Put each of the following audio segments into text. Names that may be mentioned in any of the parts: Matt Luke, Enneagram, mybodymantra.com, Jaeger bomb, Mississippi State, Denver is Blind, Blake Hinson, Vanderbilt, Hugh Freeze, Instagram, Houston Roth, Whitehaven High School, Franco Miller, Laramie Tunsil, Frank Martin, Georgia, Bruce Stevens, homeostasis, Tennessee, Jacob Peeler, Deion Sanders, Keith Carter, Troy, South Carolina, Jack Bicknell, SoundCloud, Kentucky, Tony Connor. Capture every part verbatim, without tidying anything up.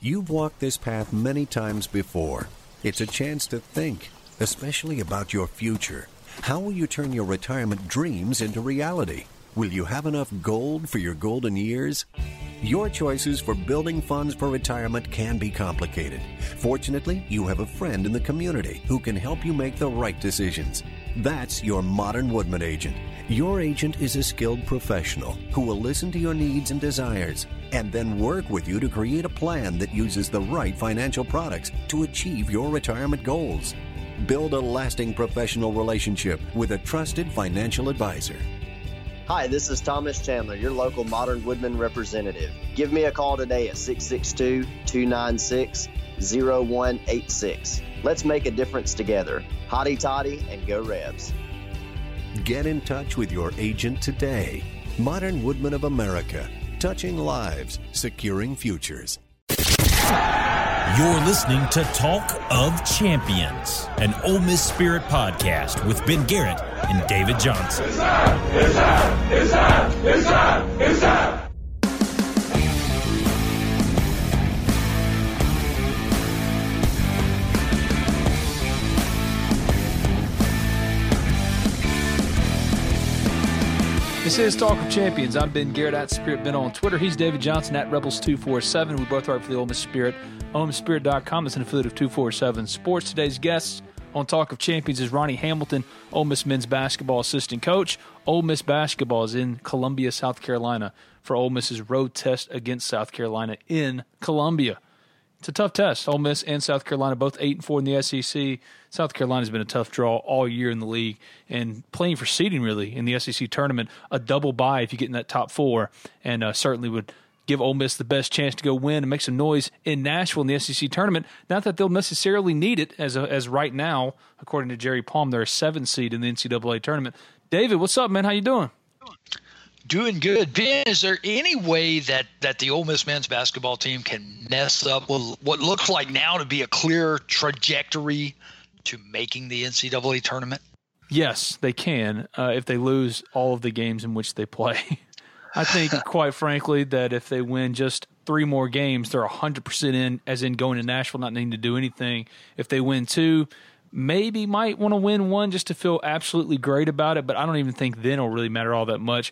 You've walked this path many times before. It's a chance to think, especially about your future. How will you turn your retirement dreams into reality? Will you have enough gold for your golden years? Your choices for building funds for retirement can be complicated. Fortunately, you have a friend in the community who can help you make the right decisions. That's your Modern Woodman agent. Your agent is a skilled professional who will listen to your needs and desires and then work with you to create a plan that uses the right financial products to achieve your retirement goals. Build a lasting professional relationship with a trusted financial advisor. Hi, this is Thomas Chandler, your local Modern Woodman representative. Give me a call today at six six two, two nine six, zero one eight six. Let's make a difference together. Hotty toddy and go Rebs. Get in touch with your agent today. Modern Woodman of America. Touching lives. Securing futures. You're listening to Talk of Champions, an Ole Miss Spirit podcast with Ben Garrett and David Johnson. It's up, it's up, it's up, it's up, it's up. This is Talk of Champions. I'm Ben Garrett at Spirit Ben on Twitter. He's David Johnson at Rebels two forty-seven. We both write for the Ole Miss Spirit. Ole Miss Spirit dot com is an affiliate of two forty-seven Sports. Today's guest on Talk of Champions is Ronnie Hamilton, Ole Miss men's basketball assistant coach. Ole Miss basketball is in Columbia, South Carolina for Ole Miss's road test against South Carolina in Columbia. It's a tough test. Ole Miss and South Carolina both eight and four in the S E C. South Carolina's been a tough draw all year in the league and playing for seeding really in the S E C tournament. A double bye if you get in that top four, and uh, certainly would give Ole Miss the best chance to go win and make some noise in Nashville in the S E C tournament. Not that they'll necessarily need it as a, as right now, according to Jerry Palm, they're a seven seed in the N C double A tournament. David, what's up, man? How you doing? Doing good. Ben, is there any way that, that the Ole Miss men's basketball team can mess up with what looks like now to be a clear trajectory to making the N C double A tournament? Yes, they can uh, if they lose all of the games in which they play. I think, quite frankly, that if they win just three more games, they're one hundred percent in, as in going to Nashville, not needing to do anything. If they win two, maybe might want to win one just to feel absolutely great about it, but I don't even think then it'll really matter all that much.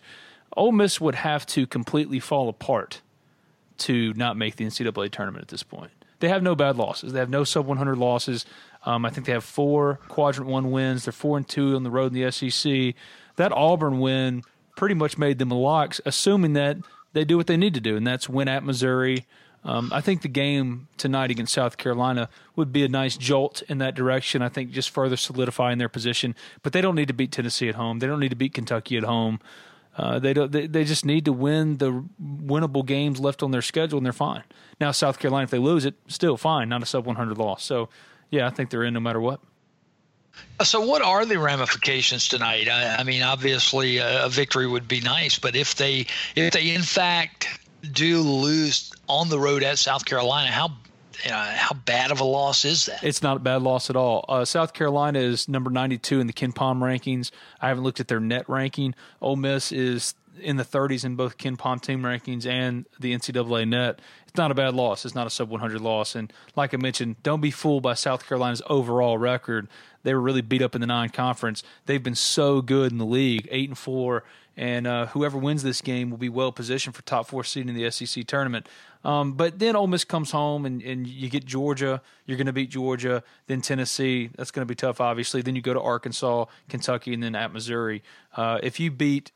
Ole Miss would have to completely fall apart to not make the N C double A tournament at this point. They have no bad losses. They have no sub one hundred losses. Um, I think they have four quadrant one wins. They're four and two on the road in the S E C. That Auburn win pretty much made them a lock, assuming that they do what they need to do, and that's win at Missouri. Um, I think the game tonight against South Carolina would be a nice jolt in that direction. I think just further solidifying their position. But they don't need to beat Tennessee at home. They don't need to beat Kentucky at home. Uh, they don't. They, they just need to win the winnable games left on their schedule, and they're fine. Now, South Carolina, if they lose it, still fine, not a sub one hundred loss. So, yeah, I think they're in no matter what. So what are the ramifications tonight? I, I mean, obviously, a victory would be nice, but if they, if they in fact do lose on the road at South Carolina, how you know, how bad of a loss is that? It's not a bad loss at all. Uh, South Carolina is number ninety-two in the KenPom rankings. I haven't looked at their net ranking. Ole Miss is in the thirties in both KenPom team rankings and the N C double A net. It's not a bad loss. It's not a sub one hundred loss. And like I mentioned, don't be fooled by South Carolina's overall record. They were really beat up in the non-conference. They've been so good in the league, eight and four And uh, whoever wins this game will be well positioned for top four seed in the S E C tournament. Um, but then Ole Miss comes home and, and you get Georgia. You're going to beat Georgia. Then Tennessee. That's going to be tough, obviously. Then you go to Arkansas, Kentucky, and then at Missouri. Uh, if you beat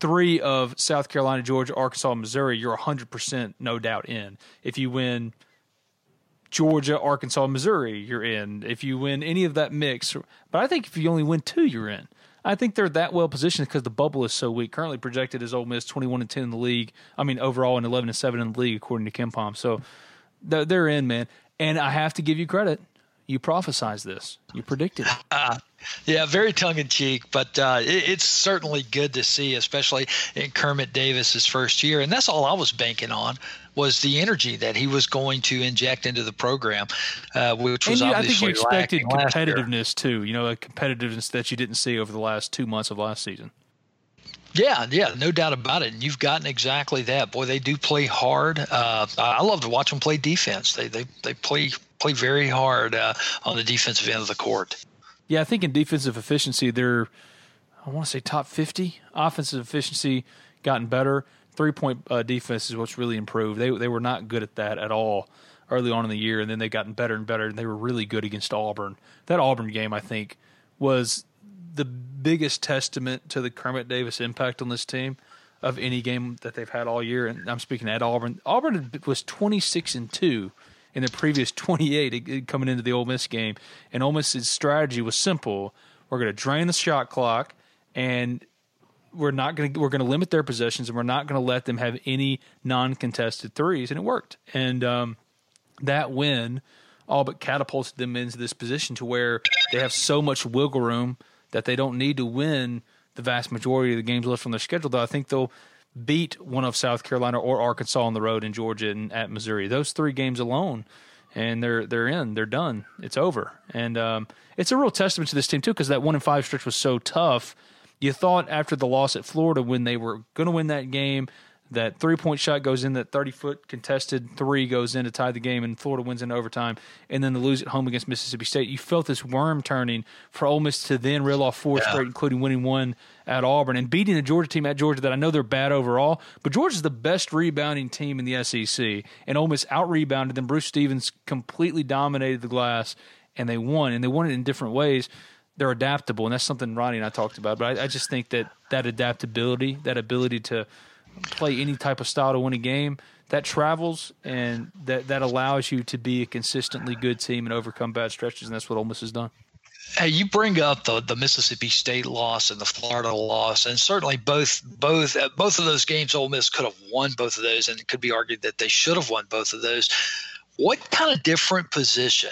three of South Carolina, Georgia, Arkansas, Missouri, you're one hundred percent no doubt in. If you win Georgia, Arkansas, Missouri, you're in. If you win any of that mix. But I think if you only win two, you're in. I think they're that well positioned because the bubble is so weak. Currently projected as Ole Miss twenty-one and ten in the league. I mean, overall, and eleven and seven in the league, according to KenPom. So they're in, man. And I have to give you credit. You prophesized this. You predicted it. Uh, yeah, very tongue-in-cheek, but uh, it, it's certainly good to see, especially in Kermit Davis's first year. And that's all I was banking on was the energy that he was going to inject into the program, uh, which was and obviously lacking last year. I think you expected competitiveness too, you know, a competitiveness that you didn't see over the last two months of last season. Yeah, yeah, no doubt about it. And you've gotten exactly that. Boy, they do play hard. Uh, I love to watch them play defense. They they they play play very hard uh, on the defensive end of the court. Yeah, I think in defensive efficiency, they're, I want to say top fifty. Offensive efficiency gotten better. Three-point uh, defense is what's really improved. They they were not good at that at all early on in the year, and then they've gotten better and better, and they were really good against Auburn. That Auburn game, I think, was the biggest testament to the Kermit Davis impact on this team of any game that they've had all year, and I'm speaking at Auburn. Auburn was twenty-six and two in the previous twenty-eight coming into the Ole Miss game, and Ole Miss's strategy was simple. We're going to drain the shot clock, and we're not going to we're going to limit their possessions, and we're not going to let them have any non-contested threes, and it worked. And um, that win all but catapulted them into this position to where they have so much wiggle room that they don't need to win the vast majority of the games left on their schedule, though I think they'll beat one of South Carolina or Arkansas on the road in Georgia and at Missouri. Those three games alone, and they're they're in. They're done. It's over. And um, it's a real testament to this team, too, because that one and five stretch was so tough. You thought after the loss at Florida when they were going to win that game, that three-point shot goes in, that thirty-foot contested three goes in to tie the game, and Florida wins in overtime, and then to lose at home against Mississippi State. You felt this worm turning for Ole Miss to then reel off four yeah. straight, including winning one at Auburn and beating a Georgia team at Georgia that I know they're bad overall, but Georgia's the best rebounding team in the S E C, and Ole Miss out-rebounded them. Bruce Stevens completely dominated the glass, and they won, and they won it in different ways. They're adaptable, and that's something Ronnie and I talked about, but I, I just think that that adaptability, that ability to – play any type of style to win a game, that travels, and that, that allows you to be a consistently good team and overcome bad stretches, and that's what Ole Miss has done. Hey, you bring up the, the Mississippi State loss and the Florida loss, and certainly both both uh, both of those games Ole Miss could have won both of those, and it could be argued that they should have won both of those. What kind of different position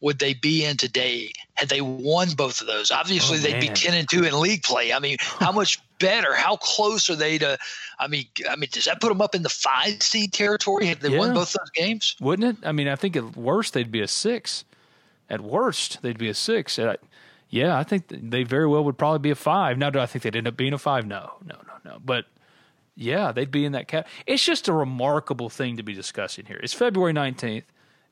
would they be in today had they won both of those? Obviously, oh, they'd be ten and two in league play. I mean, how much better? How close are they to? I mean, I mean, does that put them up in the five seed territory? Had they yeah. won both those games? Wouldn't it? I mean, I think at worst they'd be a six. At worst, they'd be a six. I, yeah, I think they very well would probably be a five. Now, do I think they'd end up being a five? No, no, no, no. But yeah, they'd be in that cat. It's just a remarkable thing to be discussing here. It's February nineteenth.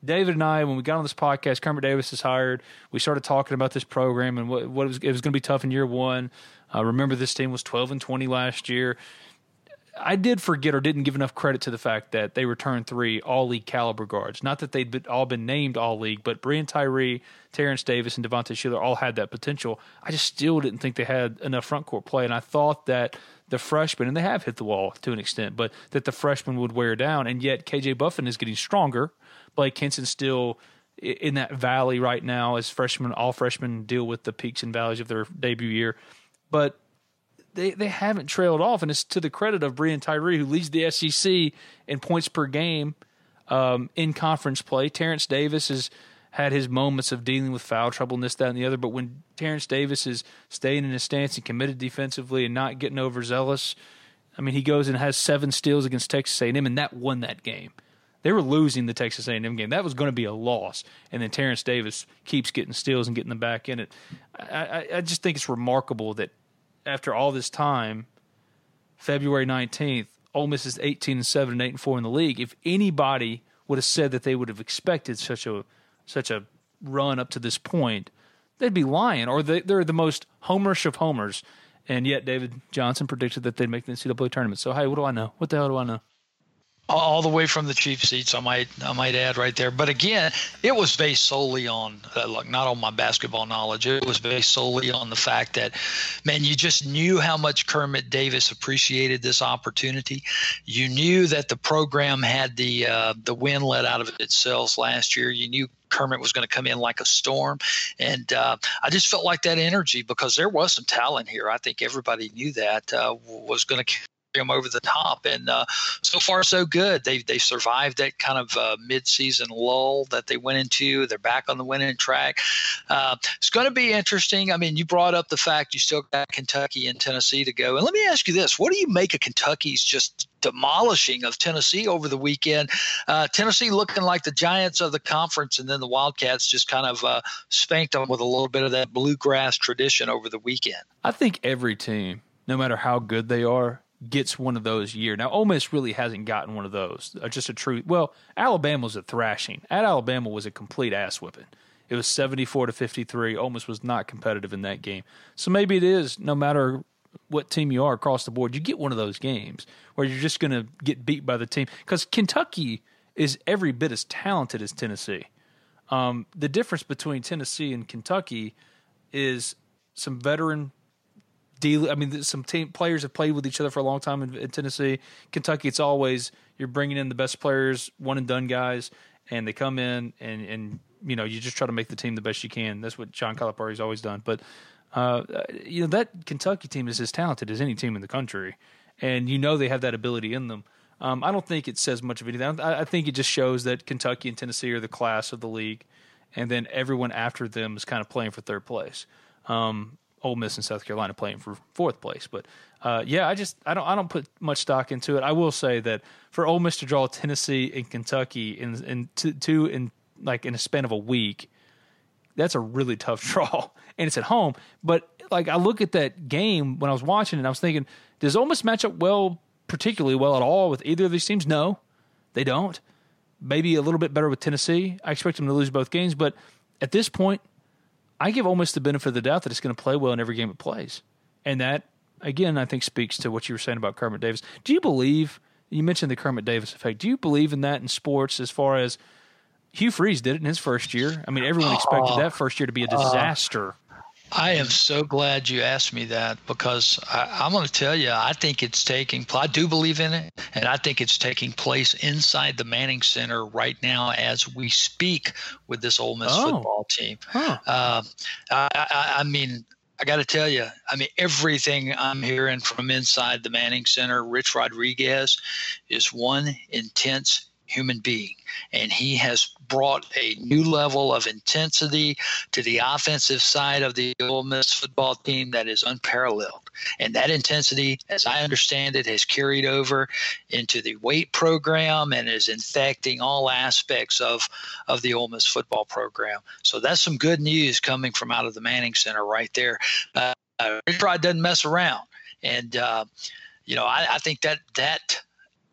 David and I, when we got on this podcast, Kermit Davis is hired. We started talking about this program and what, what it was, it was going to be tough in year one. Uh, remember, this team was twelve and twenty last year. I did forget or didn't give enough credit to the fact that they returned three all-league caliber guards. Not that they'd been, all been named all-league, but Brian Tyree, Terrence Davis, and Devontae Schiller all had that potential. I just still didn't think they had enough front court play, and I thought that the freshmen, and they have hit the wall to an extent, but that the freshmen would wear down, and yet K J Buffin is getting stronger. Blake Hinson's still in that valley right now as freshmen. All freshmen deal with the peaks and valleys of their debut year. But they they haven't trailed off, and it's to the credit of Brian Tyree, who leads the S E C in points per game um, in conference play. Terrence Davis has had his moments of dealing with foul trouble and this, that, and the other. But when Terrence Davis is staying in his stance and committed defensively and not getting overzealous, I mean, he goes and has seven steals against Texas A and M, and that won that game. They were losing the Texas A and M game. That was going to be a loss. And then Terrence Davis keeps getting steals and getting them back in it. I, I, I just think it's remarkable that after all this time, February nineteenth, Ole Miss is eighteen and seven and eight and four in the league. If anybody would have said that they would have expected such a such a run up to this point, they'd be lying. Or they, they're the most homerish of homers. And yet David Johnson predicted that they'd make the N C double A tournament. So, hey, what do I know? What the hell do I know? All the way from the cheap seats, I might I might add right there. But again, it was based solely on uh, look, not on my basketball knowledge. It was based solely on the fact that, man, you just knew how much Kermit Davis appreciated this opportunity. You knew that the program had the uh, the wind let out of itself last year. You knew Kermit was going to come in like a storm, and uh, I just felt like that energy, because there was some talent here. I think everybody knew that uh, was going to him over the top, and uh, so far so good. They they survived that kind of uh, mid-season lull that they went into. They're back on the winning track. Uh, it's going to be interesting. I mean, you brought up the fact you still got Kentucky and Tennessee to go. And let me ask you this: what do you make of Kentucky's just demolishing of Tennessee over the weekend? Uh, Tennessee looking like the giants of the conference, and then the Wildcats just kind of uh, spanked them with a little bit of that bluegrass tradition over the weekend. I think every team, no matter how good they are, gets one of those a year. Now, Ole Miss really hasn't gotten one of those. Just a true – well, Alabama's a thrashing. At Alabama was a complete ass-whipping. It was seventy-four to fifty-three. Ole Miss was not competitive in that game. So maybe it is, no matter what team you are across the board, you get one of those games where you're just going to get beat by the team. Because Kentucky is every bit as talented as Tennessee. Um, the difference between Tennessee and Kentucky is some veteran – I mean, some team players have played with each other for a long time in, in Tennessee. Kentucky, it's always you're bringing in the best players, one-and-done guys, and they come in and, and, you know, you just try to make the team the best you can. That's what John Calipari's always done. But, uh, you know, that Kentucky team is as talented as any team in the country, and you know they have that ability in them. Um, I don't think it says much of anything. I, I think it just shows that Kentucky and Tennessee are the class of the league, and then everyone after them is kind of playing for third place. Um Ole Miss and South Carolina playing for fourth place, but uh, yeah, I just I don't I don't put much stock into it. I will say that for Ole Miss to draw Tennessee and Kentucky in in two, two in like in a span of a week, that's a really tough draw, and it's at home. But like I look at that game when I was watching it, I was thinking, does Ole Miss match up well, particularly well at all with either of these teams? No, they don't. Maybe a little bit better with Tennessee. I expect them to lose both games, but at this point, I give Ole Miss the benefit of the doubt that it's going to play well in every game it plays. And that, again, I think speaks to what you were saying about Kermit Davis. Do you believe, you mentioned the Kermit Davis effect, do you believe in that in sports as far as Hugh Freeze did it in his first year? I mean, everyone expected uh, that first year to be a disaster. Uh, I am so glad you asked me that, because I, I'm going to tell you, I think it's taking – I do believe in it, and I think it's taking place inside the Manning Center right now as we speak with this Ole Miss oh. football team. Huh. Uh, I, I, I mean – I got to tell you, I mean, everything I'm hearing from inside the Manning Center, Rich Rodriguez is one intense human being, and he has brought a new level of intensity to the offensive side of the Ole Miss football team that is unparalleled. And that intensity, as I understand it, has carried over into the weight program and is infecting all aspects of, of the Ole Miss football program. So that's some good news coming from out of the Manning Center right there. Uh, Rich Rod doesn't mess around. And, uh, you know, I, I think that that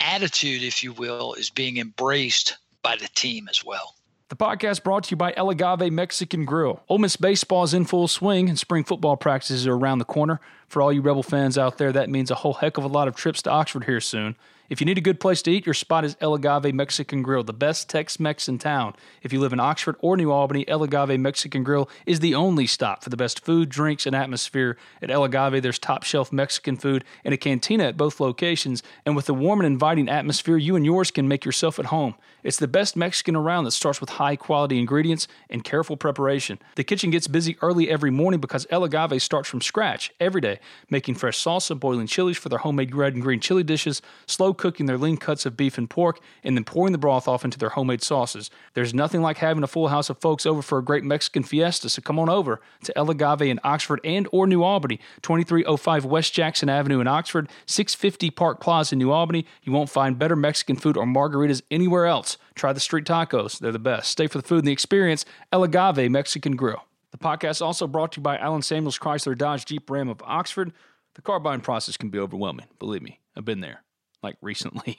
attitude, if you will, is being embraced by the team as well. The podcast brought to you by El Agave Mexican Grill. Ole Miss baseball is in full swing, and spring football practices are around the corner. For all you Rebel fans out there, that means a whole heck of a lot of trips to Oxford here soon. If you need a good place to eat, your spot is El Agave Mexican Grill, the best Tex-Mex in town. If you live in Oxford or New Albany, El Agave Mexican Grill is the only stop for the best food, drinks, and atmosphere. At El Agave, there's top-shelf Mexican food and a cantina at both locations, and with the warm and inviting atmosphere, you and yours can make yourself at home. It's the best Mexican around that starts with high-quality ingredients and careful preparation. The kitchen gets busy early every morning because El Agave starts from scratch every day, making fresh salsa, boiling chilies for their homemade red and green chili dishes, slow cooking their lean cuts of beef and pork, and then pouring the broth off into their homemade sauces. There's nothing like having a full house of folks over for a great Mexican fiesta, so come on over to El Agave in Oxford and or New Albany, twenty-three oh five West Jackson Avenue in Oxford, six fifty Park Plaza in New Albany. You won't find better Mexican food or margaritas anywhere else. Try the street tacos. They're the best. Stay for the food and the experience. El Agave Mexican Grill. The podcast also brought to you by Alan Samuels Chrysler Dodge Jeep Ram of Oxford. The car buying process can be overwhelming. Believe me, I've been there. Like recently,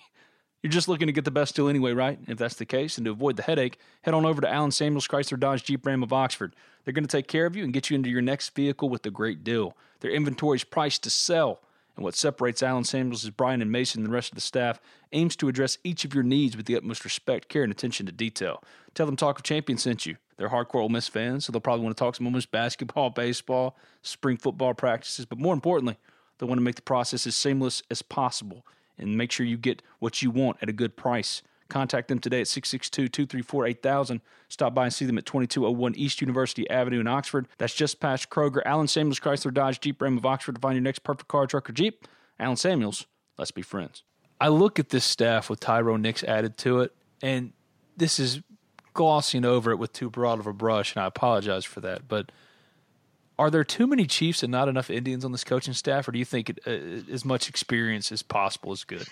You're just looking to get the best deal anyway, right? If that's the case, and to avoid the headache, head on over to Allen Samuels Chrysler Dodge Jeep Ram of Oxford. They're going to take care of you and get you into your next vehicle with a great deal. Their inventory is priced to sell, and what separates Allen Samuels is Brian and Mason and the rest of the staff aims to address each of your needs with the utmost respect, care, and attention to detail. Tell them Talk of Champions sent you. They're hardcore Ole Miss fans, so they'll probably want to talk some Ole Miss basketball, baseball, spring football practices, but more importantly, they want to make the process as seamless as possible and make sure you get what you want at a good price. Contact them today at six six two, two three four, eight thousand. Stop by and see them at twenty-two oh one East University Avenue in Oxford. That's just past Kroger. Allen Samuels Chrysler Dodge Jeep Ram of Oxford to find your next perfect car, truck, or Jeep. Allen Samuels, let's be friends. I look at this staff with Tyrone Nix added to it, and this is glossing over it with too broad of a brush, and I apologize for that, but are there too many Chiefs and not enough Indians on this coaching staff, or do you think it, uh, as much experience as possible is good?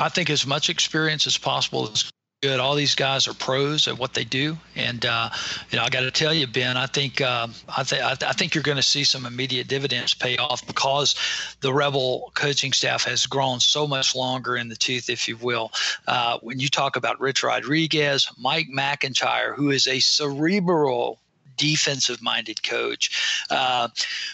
I think as much experience as possible is good. All these guys are pros at what they do, and uh, you know, I got to tell you, Ben, I think uh, I, th- I, th- I think you're going to see some immediate dividends pay off because the Rebel coaching staff has grown so much longer in the tooth, if you will. Uh, when you talk about Rich Rodriguez, Mike MacIntyre, who is a cerebral defensive-minded coach uh,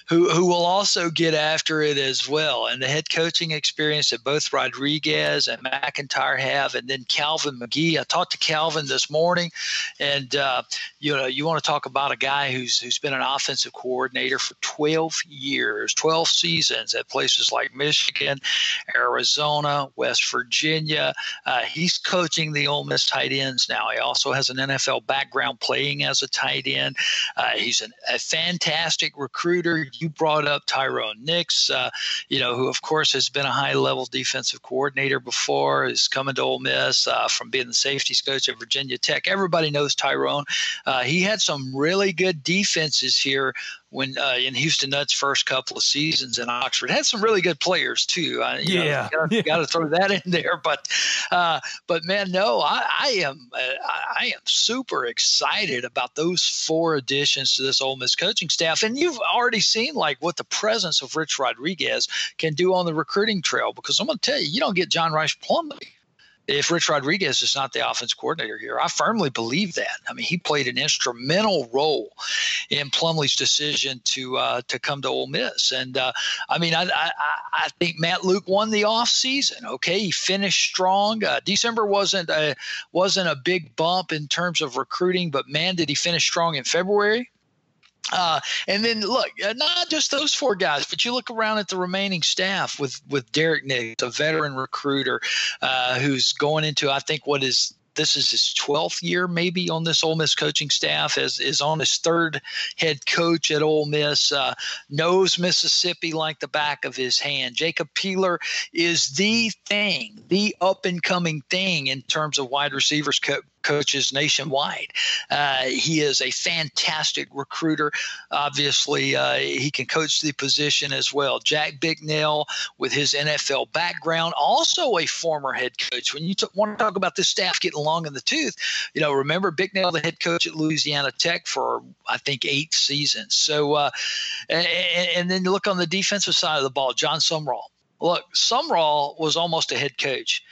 who who will also get after it as well. And the head coaching experience that both Rodriguez and McIntyre have, and then Calvin McGee. I talked to Calvin this morning, and uh, you know, you want to talk about a guy who's who's been an offensive coordinator for twelve years, twelve seasons at places like Michigan, Arizona, West Virginia. Uh, he's coaching the Ole Miss tight ends now. He also has an N F L background playing as a tight end. Uh, he's an, a fantastic recruiter. You brought up Tyrone Nix, uh, you know, who, of course, has been a high-level defensive coordinator before, is coming to Ole Miss uh, from being the safeties coach at Virginia Tech. Everybody knows Tyrone. Uh, he had some really good defenses here when uh, in Houston Nutt's first couple of seasons in Oxford. Had some really good players, too. I, you yeah. Know, you got to throw that in there. But, uh, but man, no, I, I am I am super excited about those four additions to this Ole Miss coaching staff. And you've already seen, like, what the presence of Rich Rodriguez can do on the recruiting trail, because I'm going to tell you, you don't get John Rice Plumlee if Rich Rodriguez is not the offense coordinator here. I firmly believe that. I mean, he played an instrumental role in Plumlee's decision to uh, to come to Ole Miss. And, uh, I mean, I, I I think Matt Luke won the offseason, okay? He finished strong. Uh, December wasn't a, wasn't a big bump in terms of recruiting, but, man, did he finish strong in February. Uh, and then, look, not just those four guys, but you look around at the remaining staff with, with Derrick Nix, a veteran recruiter uh, who's going into, I think, what is – this is his twelfth year maybe on this Ole Miss coaching staff, as is on his third head coach at Ole Miss, uh, knows Mississippi like the back of his hand. Jacob Peeler is the thing, the up-and-coming thing in terms of wide receivers co- coaches nationwide. Uh, he is a fantastic recruiter. Obviously, uh, he can coach the position as well. Jack Bicknell, with his N F L background, also a former head coach. When you t- want to talk about this staff getting long in the tooth, you know, remember Bicknell, the head coach at Louisiana Tech for, I think, eight seasons. So, uh, and, and then look on the defensive side of the ball, John Sumrall. Look, Sumrall was almost a head coach.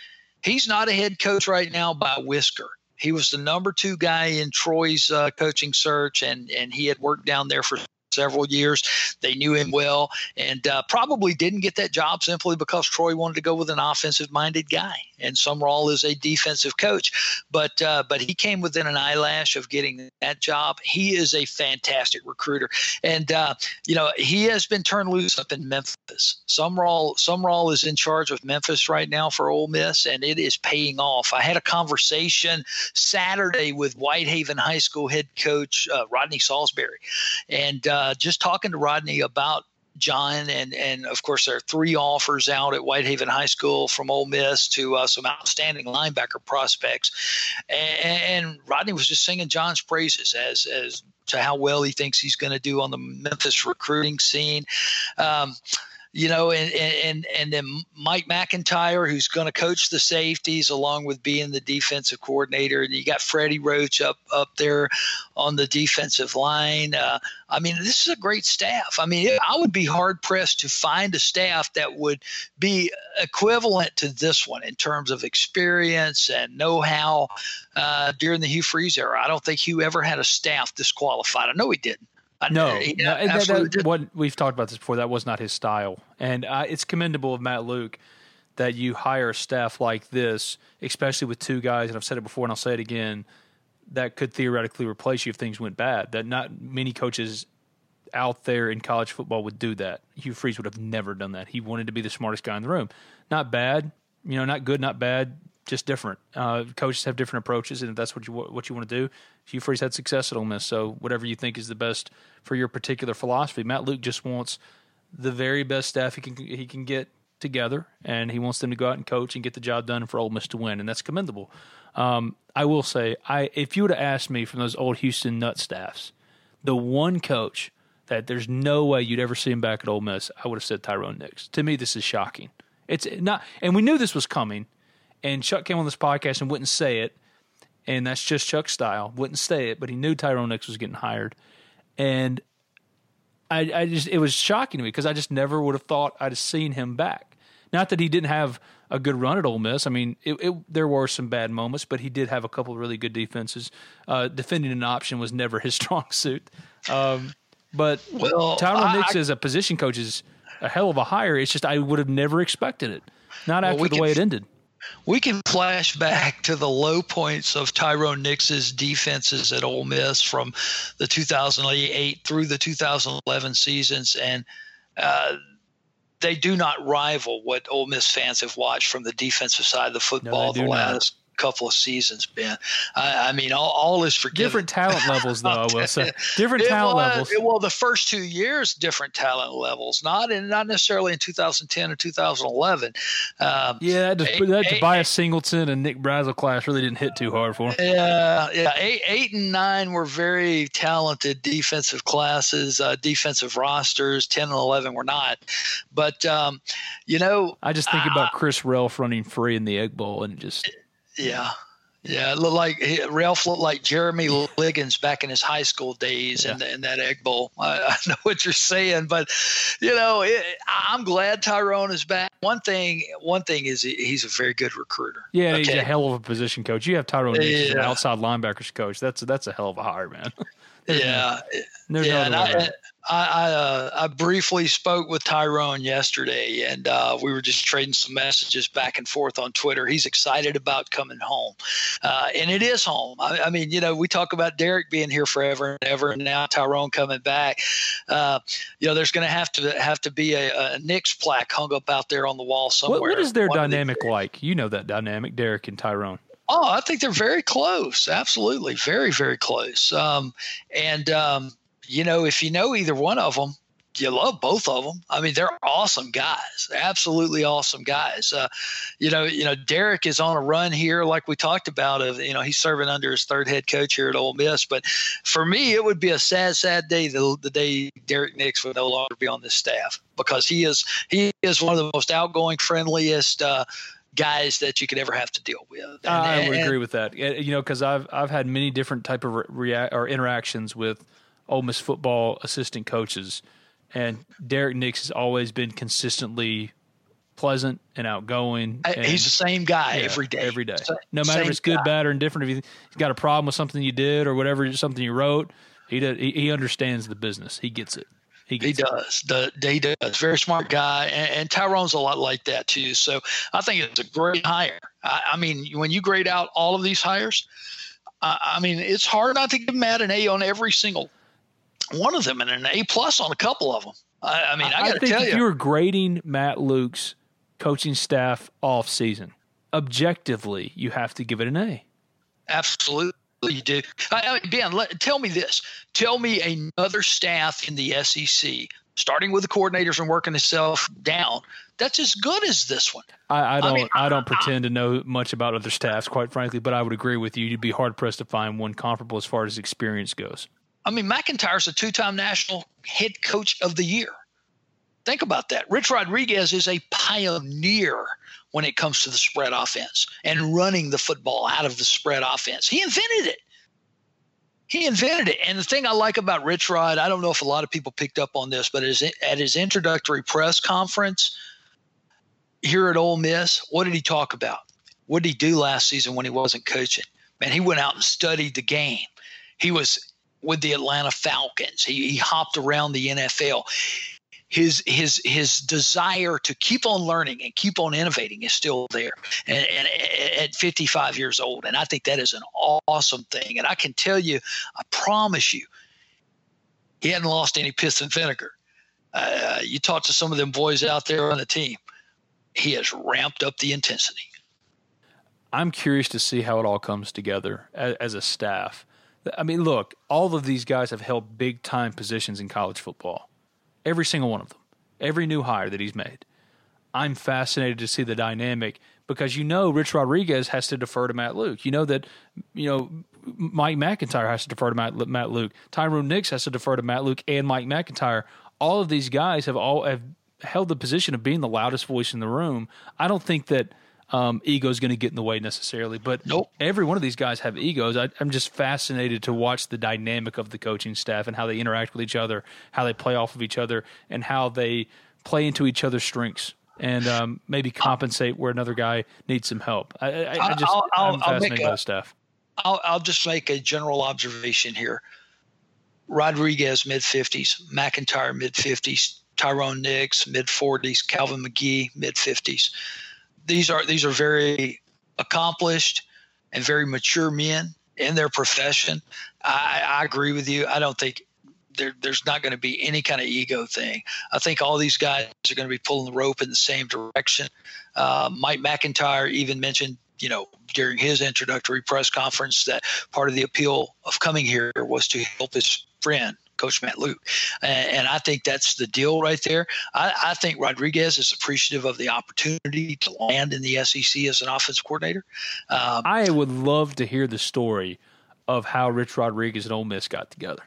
He's not a head coach right now by whisker. He was the number two guy in Troy's uh, coaching search, and, and he had worked down there for several years. They knew him well, and uh, probably didn't get that job simply because Troy wanted to go with an offensive-minded guy. And Sumrall is a defensive coach, but uh, but he came within an eyelash of getting that job. He is a fantastic recruiter, and uh, you know, he has been turned loose up in Memphis. Sumrall Sumrall is in charge of Memphis right now for Ole Miss, and it is paying off. I had a conversation Saturday with Whitehaven High School head coach uh, Rodney Salisbury, and uh, just talking to Rodney about John, and and of course there are three offers out at Whitehaven High School from Ole Miss to uh, some outstanding linebacker prospects, and, and Rodney was just singing John's praises as as to how well he thinks he's going to do on the Memphis recruiting scene. Um, you know, and and and then Mike MacIntyre, who's going to coach the safeties along with being the defensive coordinator. And you got Freddie Roach up up there on the defensive line. Uh, I mean, this is a great staff. I mean, it, I would be hard pressed to find a staff that would be equivalent to this one in terms of experience and know-how uh, during the Hugh Freeze era. I don't think Hugh ever had a staff this qualified. I know he didn't. No, yeah, no that, that, what we've talked about this before. That was not his style, and uh, it's commendable of Matt Luke that you hire staff like this, especially with two guys. And I've said it before, and I'll say it again: that could theoretically replace you if things went bad. That not many coaches out there in college football would do that. Hugh Freeze would have never done that. He wanted to be the smartest guy in the room. Not bad, you know, not good, not bad, just different. Uh, coaches have different approaches, and if that's what you what you want to do, Hugh Freeze had success at Ole Miss. So whatever you think is the best for your particular philosophy, Matt Luke just wants the very best staff he can he can get together, and he wants them to go out and coach and get the job done for Ole Miss to win, and that's commendable. Um, I will say, I if you would have asked me from those old Houston Nut staffs, the one coach that there's no way you'd ever see him back at Ole Miss, I would have said Tyrone Nix. To me, this is shocking. It's not, and we knew this was coming. And Chuck came on this podcast and wouldn't say it, and that's just Chuck's style. Wouldn't say it, but he knew Tyrone Nix was getting hired, and I, I just it was shocking to me because I just never would have thought I'd have seen him back. Not that he didn't have a good run at Ole Miss. I mean, it, it, there were some bad moments, but he did have a couple of really good defenses. Uh, defending an option was never his strong suit. Um, but well, Tyrone I, Nix as a position coach is a hell of a hire. It's just I would have never expected it. Not after well, we the can, way it ended. We can flash back to the low points of Tyrone Nix's defenses at Ole Miss from the two thousand eight through the two thousand eleven seasons, and uh, they do not rival what Ole Miss fans have watched from the defensive side of the football no, the last not. couple of seasons, Ben. I, I mean, all, all is forgiven. Different talent levels, though, I will say. Different it, talent well, levels. It, well, the first two years, different talent levels, not in, not necessarily in two thousand ten or two thousand eleven. Um, yeah, that, eight, that eight, Tobias Singleton and Nick Brazel class really didn't hit too hard for him. Yeah, yeah. Eight, eight and nine were very talented defensive classes, uh, defensive rosters. ten and eleven were not. But, um, you know. I just think I, about Chris Ralph running free in the Egg Bowl and just – Yeah. Yeah. It looked like Ralph looked like Jeremy Liggins back in his high school days and yeah. in, in that Egg Bowl. I, I know what you're saying, but you know, it, I'm glad Tyrone is back. One thing, one thing is he, he's a very good recruiter. Yeah. Okay. He's a hell of a position coach. You have Tyrone yeah. as an outside linebackers coach. That's that's a hell of a hire, man. yeah. No, there's yeah. No other way. I I, uh, I briefly spoke with Tyrone yesterday, and uh, we were just trading some messages back and forth on Twitter. He's excited about coming home, uh, and it is home. I, I mean, you know, we talk about Derrick being here forever and ever, and now Tyrone coming back. Uh, you know, there's going to have to have to be a, a Nix plaque hung up out there on the wall somewhere. What, what is their One dynamic the, like? You know that dynamic, Derrick and Tyrone. Oh, I think they're very close. Absolutely, very very close. Um, and um, You know, if you know either one of them, you love both of them. I mean, they're awesome guys, absolutely awesome guys. Uh, you know, you know, Derrick is on a run here, like we talked about. Of you know, he's serving under his third head coach here at Ole Miss. But for me, it would be a sad, sad day the, the day Derrick Nix would no longer be on this staff, because he is he is one of the most outgoing, friendliest uh, guys that you could ever have to deal with. And, I and, would agree with that. You know, because I've I've had many different type of rea- or interactions with Ole Miss football assistant coaches, and Derrick Nix has always been consistently pleasant and outgoing. And, he's the same guy yeah, every day. Every day. No matter same if it's good, guy. bad, or indifferent, if he's got a problem with something you did or whatever, something you wrote, he does, he, he understands the business. He gets it. He, he does. The, he does. Very smart guy. And, and Tyrone's a lot like that, too. So I think it's a great hire. I, I mean, when you grade out all of these hires, I, I mean, it's hard not to give Matt an A on every single one of them, and an A plus on a couple of them. I, I mean, I got to tell you, if you were grading Matt Luke's coaching staff off season, objectively, you have to give it an A. Absolutely, you do. I, I, Ben, let, tell me this. Tell me another staff in the S E C, starting with the coordinators and working itself down, that's as good as this one. I, I don't. I, mean, I don't I, pretend I, to know much about other staffs, quite frankly, but I would agree with you. You'd be hard pressed to find one comparable as far as experience goes. I mean, McIntyre's a two-time national head coach of the year. Think about that. Rich Rodriguez is a pioneer when it comes to the spread offense and running the football out of the spread offense. He invented it. He invented it. And the thing I like about Rich Rod, I don't know if a lot of people picked up on this, but at his introductory press conference here at Ole Miss, what did he talk about? What did he do last season when he wasn't coaching? Man, he went out and studied the game. He was with the Atlanta Falcons. He, he hopped around the N F L. His his his desire to keep on learning and keep on innovating is still there, and, and, and at fifty-five years old, and I think that is an awesome thing. And I can tell you, I promise you, he hadn't lost any piss and vinegar. Uh, you talk to some of them boys out there on the team, he has ramped up the intensity. I'm curious to see how it all comes together as, as a staff. I mean, look, all of these guys have held big-time positions in college football. Every single one of them. Every new hire that he's made. I'm fascinated to see the dynamic because you know Rich Rodriguez has to defer to Matt Luke. You know that you know Mike MacIntyre has to defer to Matt, Matt Luke. Tyrone Nix has to defer to Matt Luke and Mike MacIntyre. All of these guys have all have held the position of being the loudest voice in the room. I don't think that um, ego is going to get in the way necessarily, but nope. Every one of these guys have egos. I, I'm just fascinated to watch the dynamic of the coaching staff and how they interact with each other, how they play off of each other, and how they play into each other's strengths and um, maybe compensate where another guy needs some help. I, I, I just, I'll, I'll, I'm fascinated by the staff. I'll, I'll just make a general observation here. Rodriguez, mid-fifties, McIntyre, mid-fifties, Tyrone Nix, mid-forties, Calvin McGee, mid-fifties. These are these are very accomplished and very mature men in their profession. I, I agree with you. I don't think there, there's not going to be any kind of ego thing. I think all these guys are going to be pulling the rope in the same direction. Uh, Mike MacIntyre even mentioned, you know, during his introductory press conference that part of the appeal of coming here was to help his friend, Coach Matt Luke. And, and I think that's the deal right there. I, I think Rodriguez is appreciative of the opportunity to land in the S E C as an offensive coordinator. Um, I would love to hear the story of how Rich Rodriguez and Ole Miss got together.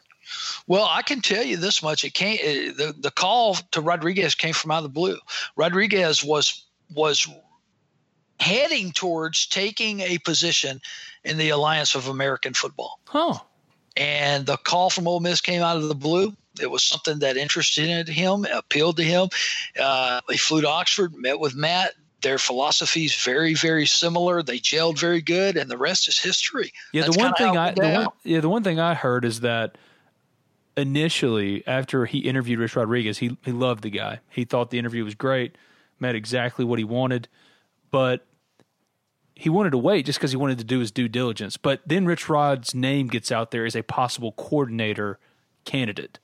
Well, I can tell you this much. It came, it, the, the call to Rodriguez came from out of the blue. Rodriguez was was heading towards taking a position in the Alliance of American Football. Huh. And the call from Ole Miss came out of the blue. It was something that interested him, appealed to him. Uh, he flew to Oxford, met with Matt. Their philosophies very, very similar. They gelled very good, and the rest is history. Yeah, That's the one thing I the one, yeah the one thing I heard is that initially, after he interviewed Rich Rodriguez, he he loved the guy. He thought the interview was great, met exactly what he wanted, but he wanted to wait just because he wanted to do his due diligence. But then Rich Rod's name gets out there as a possible coordinator candidate.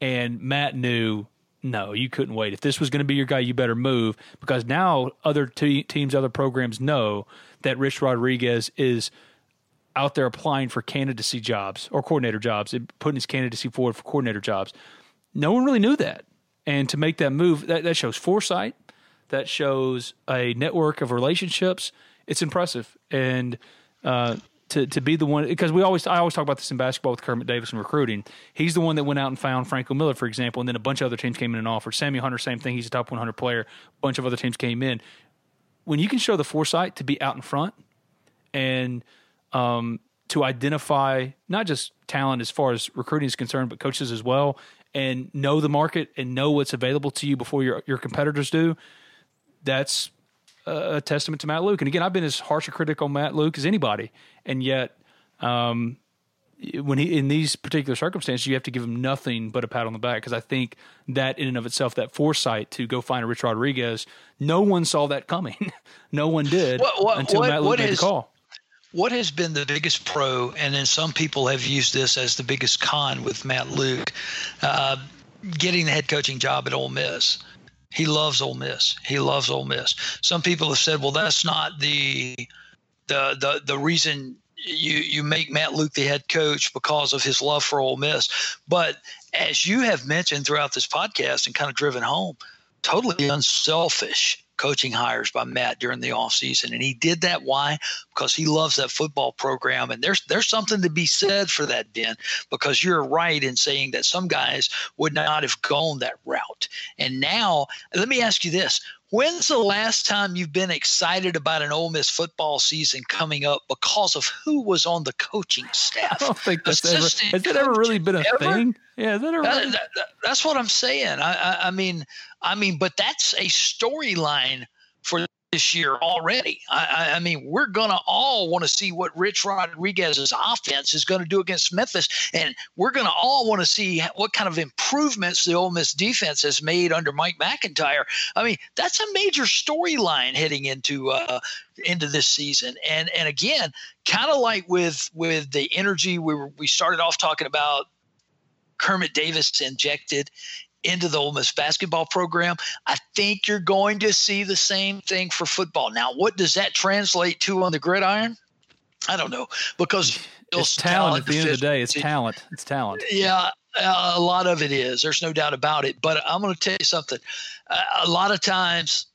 And Matt knew, no, you couldn't wait. If this was going to be your guy, you better move, because now other te- teams, other programs know that Rich Rodriguez is out there applying for candidacy jobs or coordinator jobs and putting his candidacy forward for coordinator jobs. No one really knew that. And to make that move, that, that shows foresight. That shows a network of relationships. It's impressive, and uh, to to be the one, because we always I always talk about this in basketball with Kermit Davis and recruiting. He's the one that went out and found Franco Miller, for example, and then a bunch of other teams came in and offered. Sammy Hunter, same thing. He's a top one hundred player. A bunch of other teams came in. When you can show the foresight to be out in front and um, to identify not just talent as far as recruiting is concerned, but coaches as well, and know the market and know what's available to you before your your competitors do, that's a testament to Matt Luke. And again, I've been as harsh a critic on Matt Luke as anybody. And yet, um, when he, in these particular circumstances, you have to give him nothing but a pat on the back. Cause I think that in and of itself, that foresight to go find a Rich Rodriguez, no one saw that coming. No one did what, what, until what, Matt Luke made is, the call. What has been the biggest pro? And then some people have used this as the biggest con with Matt Luke, uh, getting the head coaching job at Ole Miss. He loves Ole Miss. He loves Ole Miss. Some people have said, well, that's not the the the, the reason you, you make Matt Luke the head coach, because of his love for Ole Miss. But as you have mentioned throughout this podcast and kind of driven home, totally unselfish coaching hires by Matt during the offseason. And he did that. Why? Because he loves that football program. And there's there's something to be said for that, Ben, because you're right in saying that some guys would not have gone that route. And now, let me ask you this. When's the last time you've been excited about an Ole Miss football season coming up because of who was on the coaching staff? I don't think that's ever, has that ever really been a ever? thing? Yeah, is that ever? That, that, that, that's what I'm saying. I, I, I mean, I mean, but that's a storyline for this year already. I, I, I mean, we're gonna all want to see what Rich Rodriguez's offense is going to do against Memphis, and we're gonna all want to see what kind of improvements the Ole Miss defense has made under Mike MacIntyre. I mean, that's a major storyline heading into uh, into this season. And and again, kind of like with with the energy we were, we started off talking about, Kermit Davis injected into the Ole Miss basketball program, I think you're going to see the same thing for football. Now, what does that translate to on the gridiron? I don't know, because it's talent, talent at the end of the day. It's talent. It's talent. Yeah, a lot of it is. There's no doubt about it. But I'm going to tell you something. Uh, a lot of times,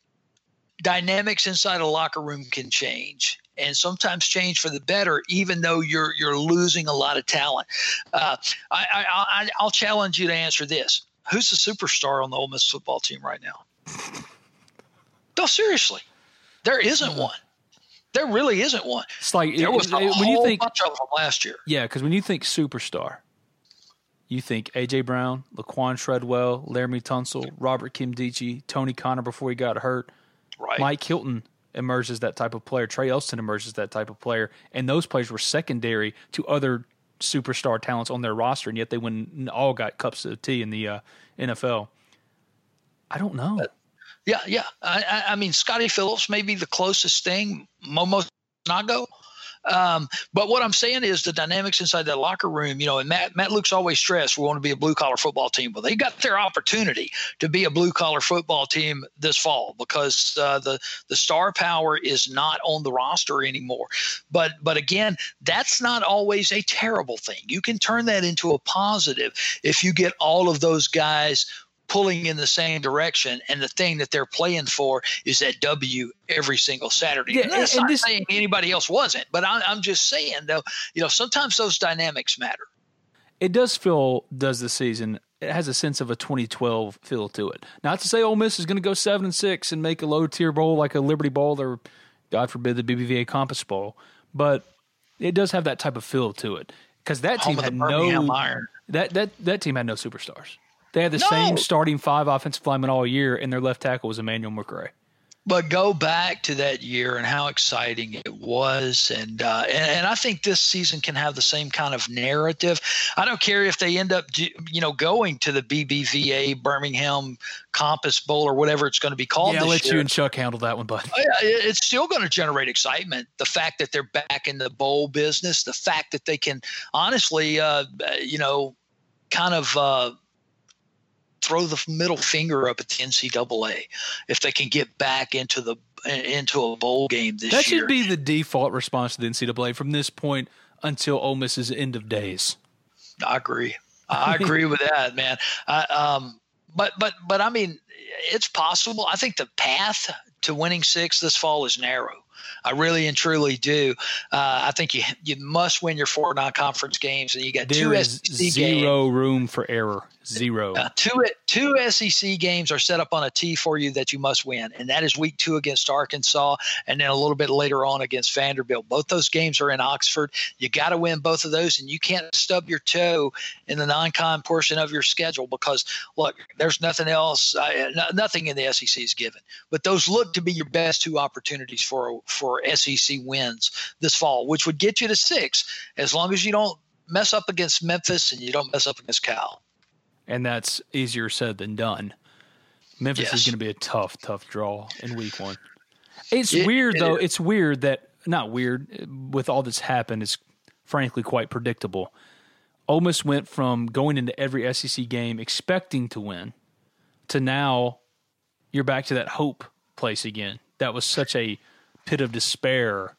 dynamics inside a locker room can change, and sometimes change for the better, even though you're you're losing a lot of talent. Uh, I, I, I I'll challenge you to answer this. Who's the superstar on the Ole Miss football team right now? No, seriously, there isn't one. There really isn't one. It's like there it, was a it, whole you think, bunch of them last year. Yeah, because when you think superstar, you think A J. Brown, Laquan Treadwell, Laramie Tunsil, Robert Kimdichie, Tony Connor before he got hurt. Right. Mike Hilton emerged as that type of player. Trey Elston emerged as that type of player, and those players were secondary to other superstar talents on their roster, and yet they went all got cups of tea in the uh, N F L. I don't know. Yeah, yeah. I, I mean, Scotty Phillips may be the closest thing. Momo Nago. Um, but what I'm saying is the dynamics inside that locker room, you know, and Matt, Matt Luke's always stressed, we want to be a blue collar football team. Well, they got their opportunity to be a blue collar football team this fall because, uh, the, the star power is not on the roster anymore. But, but again, that's not always a terrible thing. You can turn that into a positive if you get all of those guys pulling in the same direction, and the thing that they're playing for is that W every single Saturday. Yeah, and that's and not this, saying anybody else wasn't, but I, I'm just saying, though, you know, sometimes those dynamics matter. It does feel, does the season, it has a sense of a twenty twelve feel to it. Not to say Ole Miss is going to go seven and six and make a low-tier bowl like a Liberty Bowl or, God forbid, the B B V A Compass Bowl, but it does have that type of feel to it because that Home team had no iron. That that that team had no superstars. They had the no. same starting five offensive linemen all year, and their left tackle was Emmanuel McRae. But go back to that year and how exciting it was, and, uh, and and I think this season can have the same kind of narrative. I don't care if they end up, you know, going to the B B V A Birmingham Compass Bowl or whatever it's going to be called. Yeah, this I'll let year. you and Chuck handle that one, bud. It's still going to generate excitement. The fact that they're back in the bowl business, the fact that they can honestly, uh, you know, kind of. Uh, throw the middle finger up at the N C double A if they can get back into the into a bowl game this year. That should year. be the default response to the N C double A from this point until Ole Miss's end of days. I agree. I agree with that, man. I, um, but but but I mean, it's possible. I think the path to winning six this fall is narrow. I really and truly do. Uh, I think you you must win your four non-conference games, and you got there two is S E C zero games. room for error. Zero. Uh, two two S E C games are set up on a tee for you that you must win, and that is week two against Arkansas, and then a little bit later on against Vanderbilt. Both those games are in Oxford. You got to win both of those, and you can't stub your toe in the non-con portion of your schedule because, look, there's nothing else, uh, no, nothing in the S E C is given. But those look to be your best two opportunities for a for S E C wins this fall, which would get you to six as long as you don't mess up against Memphis and you don't mess up against Cal. And that's easier said than done. Memphis yes. is going to be a tough, tough draw in week one. It's it, weird, it, though. It, it's weird that – not weird. With all that's happened, it's frankly quite predictable. Ole Miss went from going into every S E C game expecting to win to now you're back to that hope place again. That was such a – pit of despair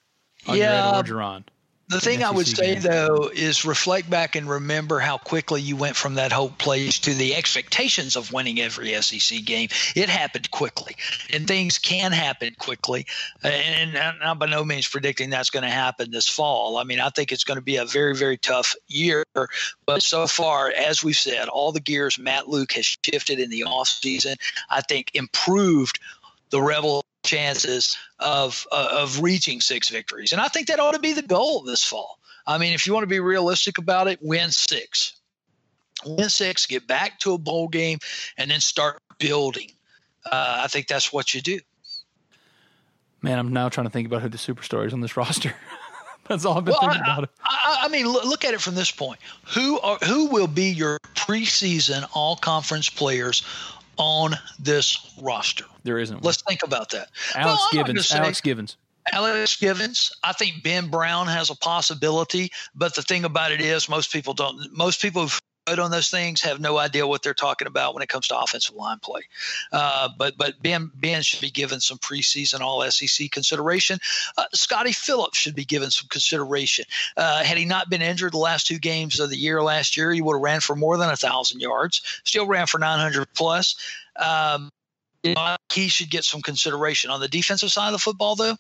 on yeah, Ed Orgeron. The thing I would say, though, is reflect back and remember how quickly you went from that hope place to the expectations of winning every S E C game. It happened quickly, and things can happen quickly. And I'm by no means predicting that's going to happen this fall. I mean, I think it's going to be a very, very tough year. But so far, as we've said, all the gears Matt Luke has shifted in the offseason, I think, improved the Rebel chances of uh, of reaching six victories. And I think that ought to be the goal this fall. I mean, if you want to be realistic about it, win six. Win six, get back to a bowl game, and then start building. Uh, I think that's what you do. Man, I'm now trying to think about who the superstar is on this roster. That's all I've been well, thinking I, about. It. I, I mean, look, look at it from this point. Who are, who will be your preseason all-conference players on this roster? There isn't one. Let's think about that. Alex well, Givens. Alex Givens. Alex Givens. I think Ben Brown has a possibility, but the thing about it is most people don't – most people who've voted on those things have no idea what they're talking about when it comes to offensive line play. Uh, but but Ben, Ben should be given some preseason all S E C consideration. Uh, Scotty Phillips should be given some consideration. Uh, had he not been injured the last two games of the year last year, he would have ran for more than one thousand yards, still ran for nine hundred plus. Um, You know, he should get some consideration. On the defensive side of the football, though,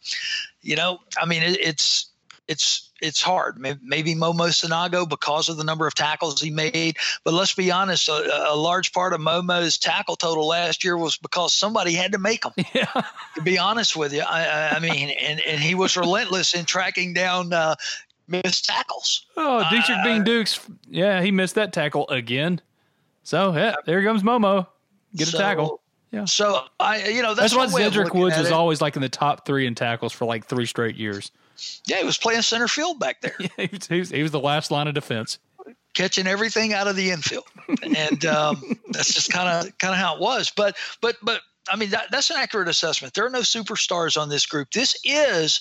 you know, I mean, it, it's it's it's hard. Maybe, maybe Momo Sanago because of the number of tackles he made. But let's be honest, a, a large part of Momo's tackle total last year was because somebody had to make them. Yeah. To be honest with you, I, I mean, and, and he was relentless in tracking down uh, missed tackles. Oh, Dietrich uh, Bean Dukes. Yeah, he missed that tackle again. So, yeah, there comes Momo. Get a so, tackle. Yeah. So I, you know, that's, that's what Cedric Woods was always like in the top three in tackles for like three straight years. Yeah, he was playing center field back there. Yeah, he, was, he, was, he was the last line of defense, catching everything out of the infield, and um, that's just kind of kind of how it was. But but but I mean, that, that's an accurate assessment. There are no superstars on this group. This is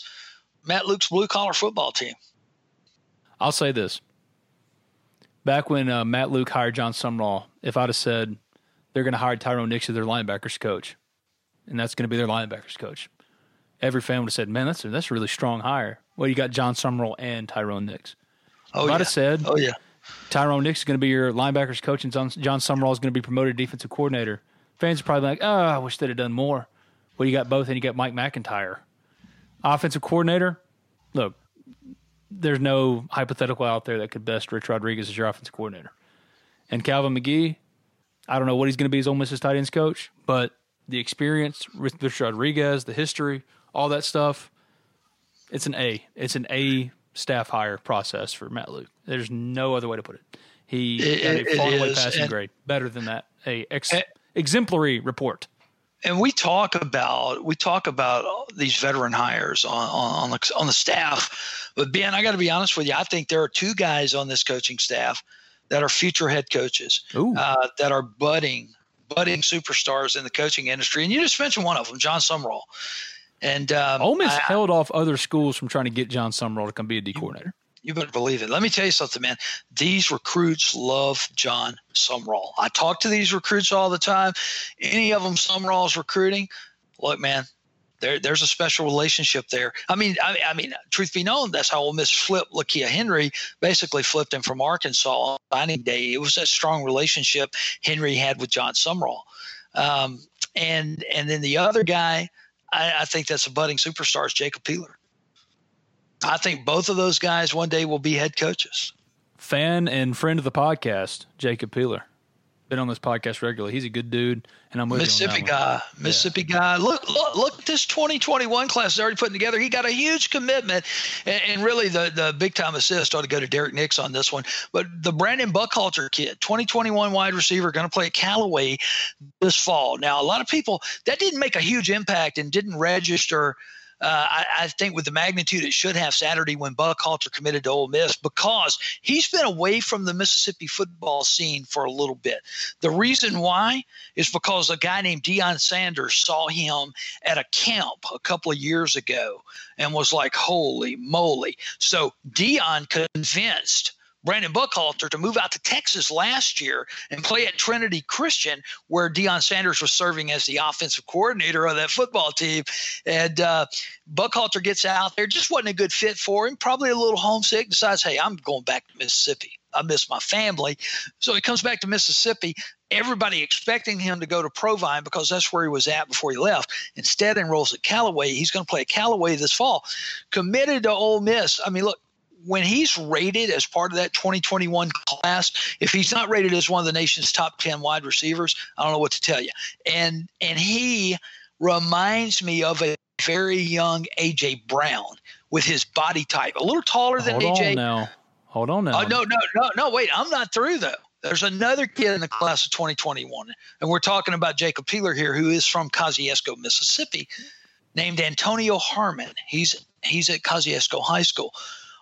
Matt Luke's blue collar football team. I'll say this: back when uh, Matt Luke hired John Sumrall, if I'd have said they're going to hire Tyrone Nix as their linebackers coach, and that's going to be their linebackers coach, every fan would have said, man, that's a, that's a really strong hire. Well, you got John Sumrall and Tyrone Nix. Oh, yeah. I'd have said, oh, yeah, Tyrone Nix is going to be your linebackers coach, and John, John Sumrall is going to be promoted defensive coordinator. Fans are probably like, oh, I wish they'd have done more. Well, you got both, and you got Mike MacIntyre. Offensive coordinator, look, there's no hypothetical out there that could best Rich Rodriguez as your offensive coordinator. And Calvin McGee, I don't know what he's going to be as Ole Miss's tight ends coach, but the experience with Rich Rodriguez, the history, all that stuff, it's an A. It's an A staff hire process for Matt Luke. There's no other way to put it. He had a far away passing grade, better than that, a ex- exemplary report. And we talk about we talk about these veteran hires on on, on, the, on the staff, but Ben, I got to be honest with you. I think there are two guys on this coaching staff that are future head coaches, uh, that are budding, budding superstars in the coaching industry. And you just mentioned one of them, John Sumrall. And um, Ole Miss I, held off other schools from trying to get John Sumrall to come be a D coordinator. You better believe it. Let me tell you something, man. These recruits love John Sumrall. I talk to these recruits all the time. Any of them Sumrall's recruiting, look, man, There, there's a special relationship there. I mean, I, I mean, truth be known, that's how Ole Miss flipped Lakia Henry, basically flipped him from Arkansas on signing day. It was that strong relationship Henry had with John Sumrall. Um, and and then the other guy, I, I think that's a budding superstar, is Jacob Peeler. I think both of those guys one day will be head coaches. Fan and friend of the podcast, Jacob Peeler. Been on this podcast regularly. He's a good dude, and I'm with Mississippi you on that guy. One. Mississippi yeah. guy. Look, look, look at this twenty twenty-one class they're already putting together. He got a huge commitment, and, and really the, the big time assist ought to go to Derrick Nix on this one. But the Brandon Buckhalter kid, twenty twenty-one wide receiver, going to play at Callaway this fall. Now, a lot of people, that didn't make a huge impact and didn't register. Uh, I, I think with the magnitude it should have Saturday when Buckhalter committed to Ole Miss, because he's been away from the Mississippi football scene for a little bit. The reason why is because a guy named Deion Sanders saw him at a camp a couple of years ago and was like, holy moly. So Deion convinced Brandon Buckhalter to move out to Texas last year and play at Trinity Christian, where Deion Sanders was serving as the offensive coordinator of that football team. And uh, Buckhalter gets out there, just wasn't a good fit for him, probably a little homesick, decides, hey, I'm going back to Mississippi. I miss my family. So he comes back to Mississippi, everybody expecting him to go to Provine because that's where he was at before he left. Instead, enrolls at Callaway. He's going to play at Callaway this fall. Committed to Ole Miss. I mean, look, when he's rated as part of that twenty twenty-one class, if he's not rated as one of the nation's top ten wide receivers, I don't know what to tell you. And and he reminds me of a very young A J Brown with his body type, a little taller than Hold A J. On now. Hold on now. Oh, no, no, no, no, wait. I'm not through, though. There's another kid in the class of twenty twenty-one, and we're talking about Jacob Peeler here, who is from Kosciuszko, Mississippi, named Antonio Harmon. He's he's at Kosciuszko High School.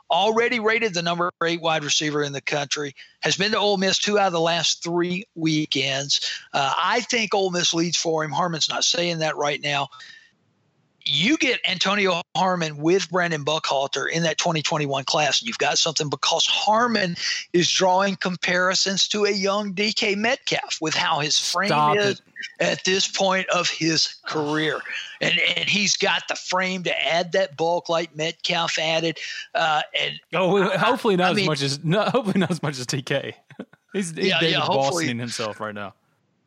Already rated the number eight wide receiver in the country. Has been to Ole Miss two out of the last three weekends. Uh, I think Ole Miss leads for him. Harmon's not saying that right now. You get Antonio Harmon with Brandon Buckhalter in that twenty twenty-one class, you've got something, because Harmon is drawing comparisons to a young D K Metcalf with how his frame Stop is it. at this point of his career. And and he's got the frame to add that bulk like Metcalf added. Uh, and oh, hopefully not I as mean, much as no, hopefully not as much as T K. He's, he's yeah, David yeah, Boston himself right now.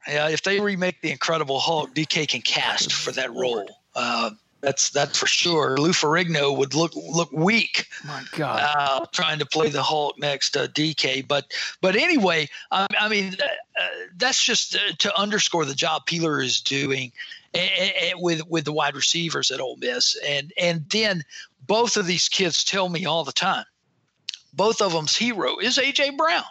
Yeah, if they remake The Incredible Hulk, D K can cast for that role. Uh, That's that's for sure. Lou Ferrigno would look look weak. My God, uh, trying to play the Hulk next to D K. But but anyway, I, I mean, uh, that's just uh, to underscore the job Peeler is doing a, a, with with the wide receivers at Ole Miss. And and then both of these kids tell me all the time, both of them's hero is A J Brown.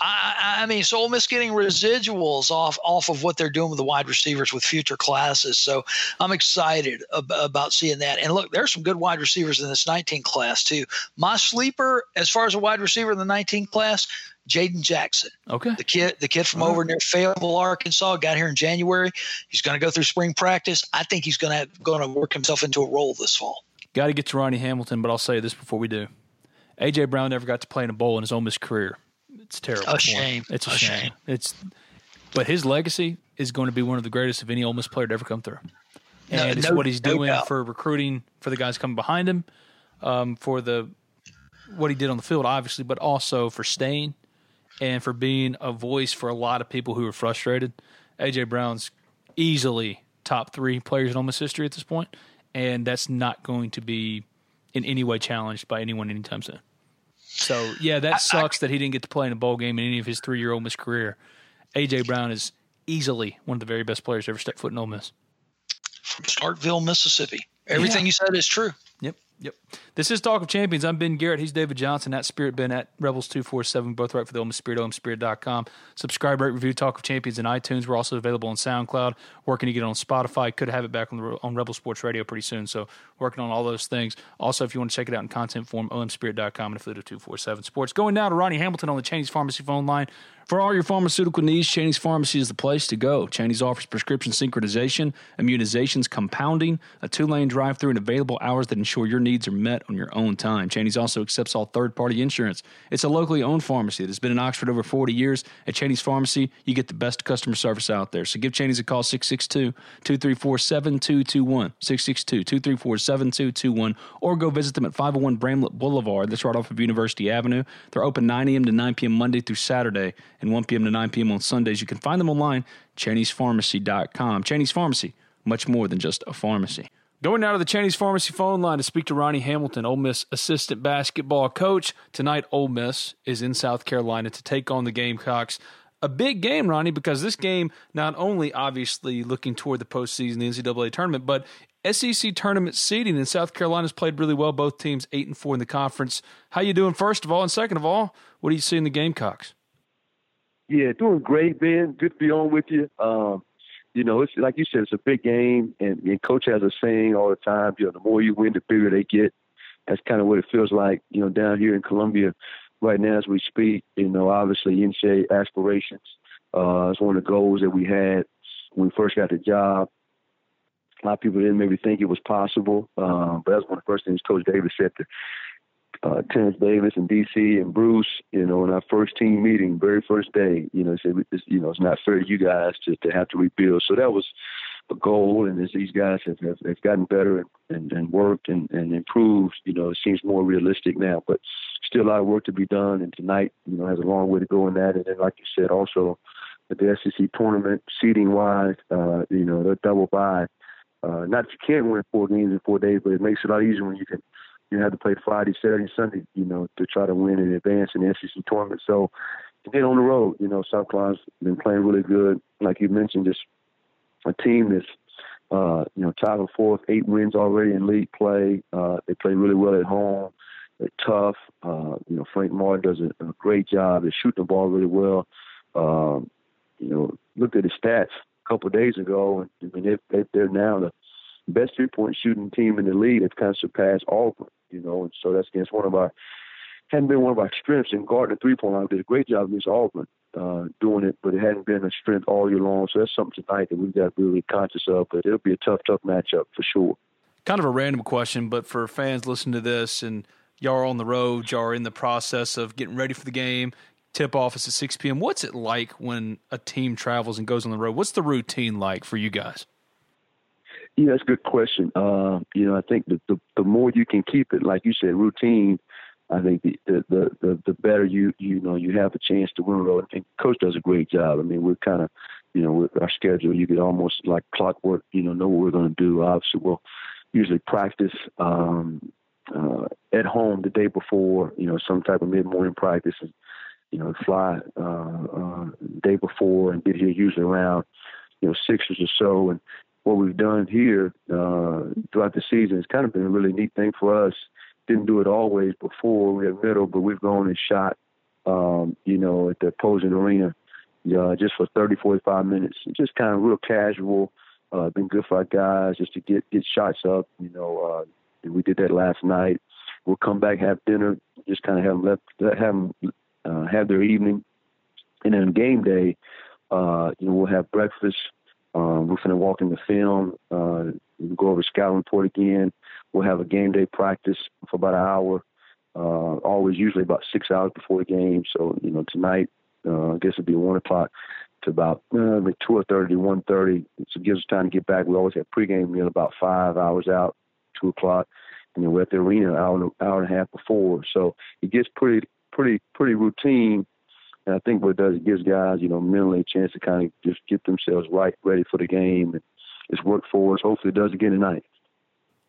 I, I mean, so Ole Miss getting residuals off, off of what they're doing with the wide receivers with future classes. So I'm excited ab- about seeing that. And look, there's some good wide receivers in this nineteen class too. My sleeper, as far as a wide receiver in the nineteen class, Jaden Jackson. Okay. The kid, the kid from over near Fayetteville, Arkansas, got here in January. He's going to go through spring practice. I think he's going to going to work himself into a role this fall. Got to get to Ronnie Hamilton, but I'll say this before we do: A J Brown never got to play in a bowl in his Ole Miss career. It's terrible. A shame. It's a, a shame. shame. It's, but his legacy is going to be one of the greatest of any Ole Miss player to ever come through, and no, it's no, what he's doing no for recruiting, for the guys coming behind him, um, for the what he did on the field, obviously, but also for staying and for being a voice for a lot of people who are frustrated. A J Brown's easily top three players in Ole Miss history at this point, and that's not going to be in any way challenged by anyone anytime soon. So, yeah, that sucks I, I, that he didn't get to play in a bowl game in any of his three-year Ole Miss career. A J. Brown is easily one of the very best players to ever step foot in Ole Miss. From Starkville, Mississippi. Everything yeah. you said is true. Yep, yep. This is Talk of Champions. I'm Ben Garrett. He's David Johnson, at Spirit Ben, at Rebels two forty-seven, both right for the Ole Miss Spirit, O M Spirit dot com. Subscribe, rate, review Talk of Champions in iTunes. We're also available on SoundCloud. Working to get it on Spotify. Could have it back on, the, on Rebel Sports Radio pretty soon, so working on all those things. Also, if you want to check it out in content form, O M Spirit dot com and affiliate of two forty-seven Sports. Going now to Ronnie Hamilton on the Chaney's Pharmacy phone line. For all your pharmaceutical needs, Chaney's Pharmacy is the place to go. Chaney's offers prescription synchronization, immunizations, compounding, a two-lane drive-thru, and available hours that ensure your needs are met on your own time. Chaney's also accepts all third-party insurance. It's a locally owned pharmacy that has been in Oxford over forty years. At Chaney's Pharmacy, you get the best customer service out there. So give Chaney's a call, six six two, two three four, seven two two one, six six two, two three four, seven two two one, or go visit them at five oh one Bramlett Boulevard. That's right off of University Avenue. They're open nine a.m. to nine p.m. Monday through Saturday, and one p.m. to nine p.m. on Sundays. You can find them online, Chaney's Pharmacy dot com. Chaney's Pharmacy, much more than just a pharmacy. Going now to the Chaney's Pharmacy phone line to speak to Ronnie Hamilton, Ole Miss assistant basketball coach. Tonight, Ole Miss is in South Carolina to take on the Gamecocks. A big game, Ronnie, because this game not only obviously looking toward the postseason, the N C double A tournament, but S E C tournament seeding. And South Carolina's played really well. Both teams eight and four in the conference. How you doing? First of all, and second of all, what do you see in the Gamecocks? Yeah, doing great, Ben. Good to be on with you. Um, you know, it's like you said, it's a big game, and, and Coach has a saying all the time, you know, the more you win, the bigger they get. That's kind of what it feels like, you know, down here in Columbia right now as we speak. You know, obviously N C double A aspirations uh, is one of the goals that we had when we first got the job. A lot of people didn't maybe think it was possible, um, but that's one of the first things Coach Davis said to uh, Terrence Davis and D C and Bruce, you know, in our first team meeting, very first day, you know, said, you know, it's not fair to you guys to, to have to rebuild. So that was a goal. And as these guys have, have, have gotten better and, and, and worked and, and improved, you know, it seems more realistic now, but still a lot of work to be done. And tonight, you know, has a long way to go in that. And then, like you said, also at the S E C tournament, seeding wise, uh, you know, they're double bye. Uh, not that you can't win four games in four days, but it makes it a lot easier when you can. You have to play Friday, Saturday, Sunday, you know, to try to win in advance in the S E C tournament. So to get on the road, you know, South Carolina's been playing really good. Like you mentioned, just a team that's, uh, you know, tied for fourth, eight wins already in league play. Uh, they play really well at home. They're tough. Uh, you know, Frank Martin does a, a great job. They're shooting the ball really well. Um, you know, looked at the stats a couple of days ago, and I mean, they, they, they're now the best three-point shooting team in the league. They've kind of surpassed Auburn, you know, and so that's against one of our, hadn't been one of our strengths in guarding the three-point line. Did a great job against Auburn uh, doing it, but it hadn't been a strength all year long. So that's something tonight that we've got to be really conscious of, but it'll be a tough, tough matchup for sure. Kind of a random question, but for fans listening to this, and y'all are on the road, y'all are in the process of getting ready for the game, tip-off is at six p.m. What's it like when a team travels and goes on the road? What's the routine like for you guys? Yeah, that's a good question. Uh, you know, I think the, the the more you can keep it, like you said, routine, I think the the the, the better you you know you have a chance to win. Road. And Coach does a great job. I mean, we're kind of, you know, with our schedule, you could almost like clockwork, you know, know what we're going to do. Obviously, we'll usually practice um, uh, at home the day before, you know, some type of mid-morning practice, and, you know, fly uh, uh, the day before and get here usually around, you know, sixers or so. And what we've done here uh, throughout the season, it's kind of been a really neat thing for us. Didn't do it always before, we had middle, but we've gone and shot, um, you know, at the opposing arena uh, just for thirty, forty-five minutes. Just kind of real casual. Uh, been good for our guys just to get, get shots up. You know, uh, we did that last night. We'll come back, have dinner, just kind of have them, left, have, them uh, have their evening. And then on game day, uh, you know, we'll have breakfast. Um, we're going to walk in the film. Uh, we'll go over the scout report again. We'll have a game day practice for about an hour, uh, always usually about six hours before the game. So, you know, tonight, uh, I guess it'll be one o'clock to about uh, like two thirty to one thirty. So it gives us time to get back. We always have pregame meal about five hours out, two o'clock. And then we're at the arena an hour, hour and a half before. So it gets pretty, pretty, pretty routine. And I think what it does, it gives guys, you know, mentally a chance to kind of just get themselves right, ready for the game. And it's worked for us. Hopefully it does again tonight.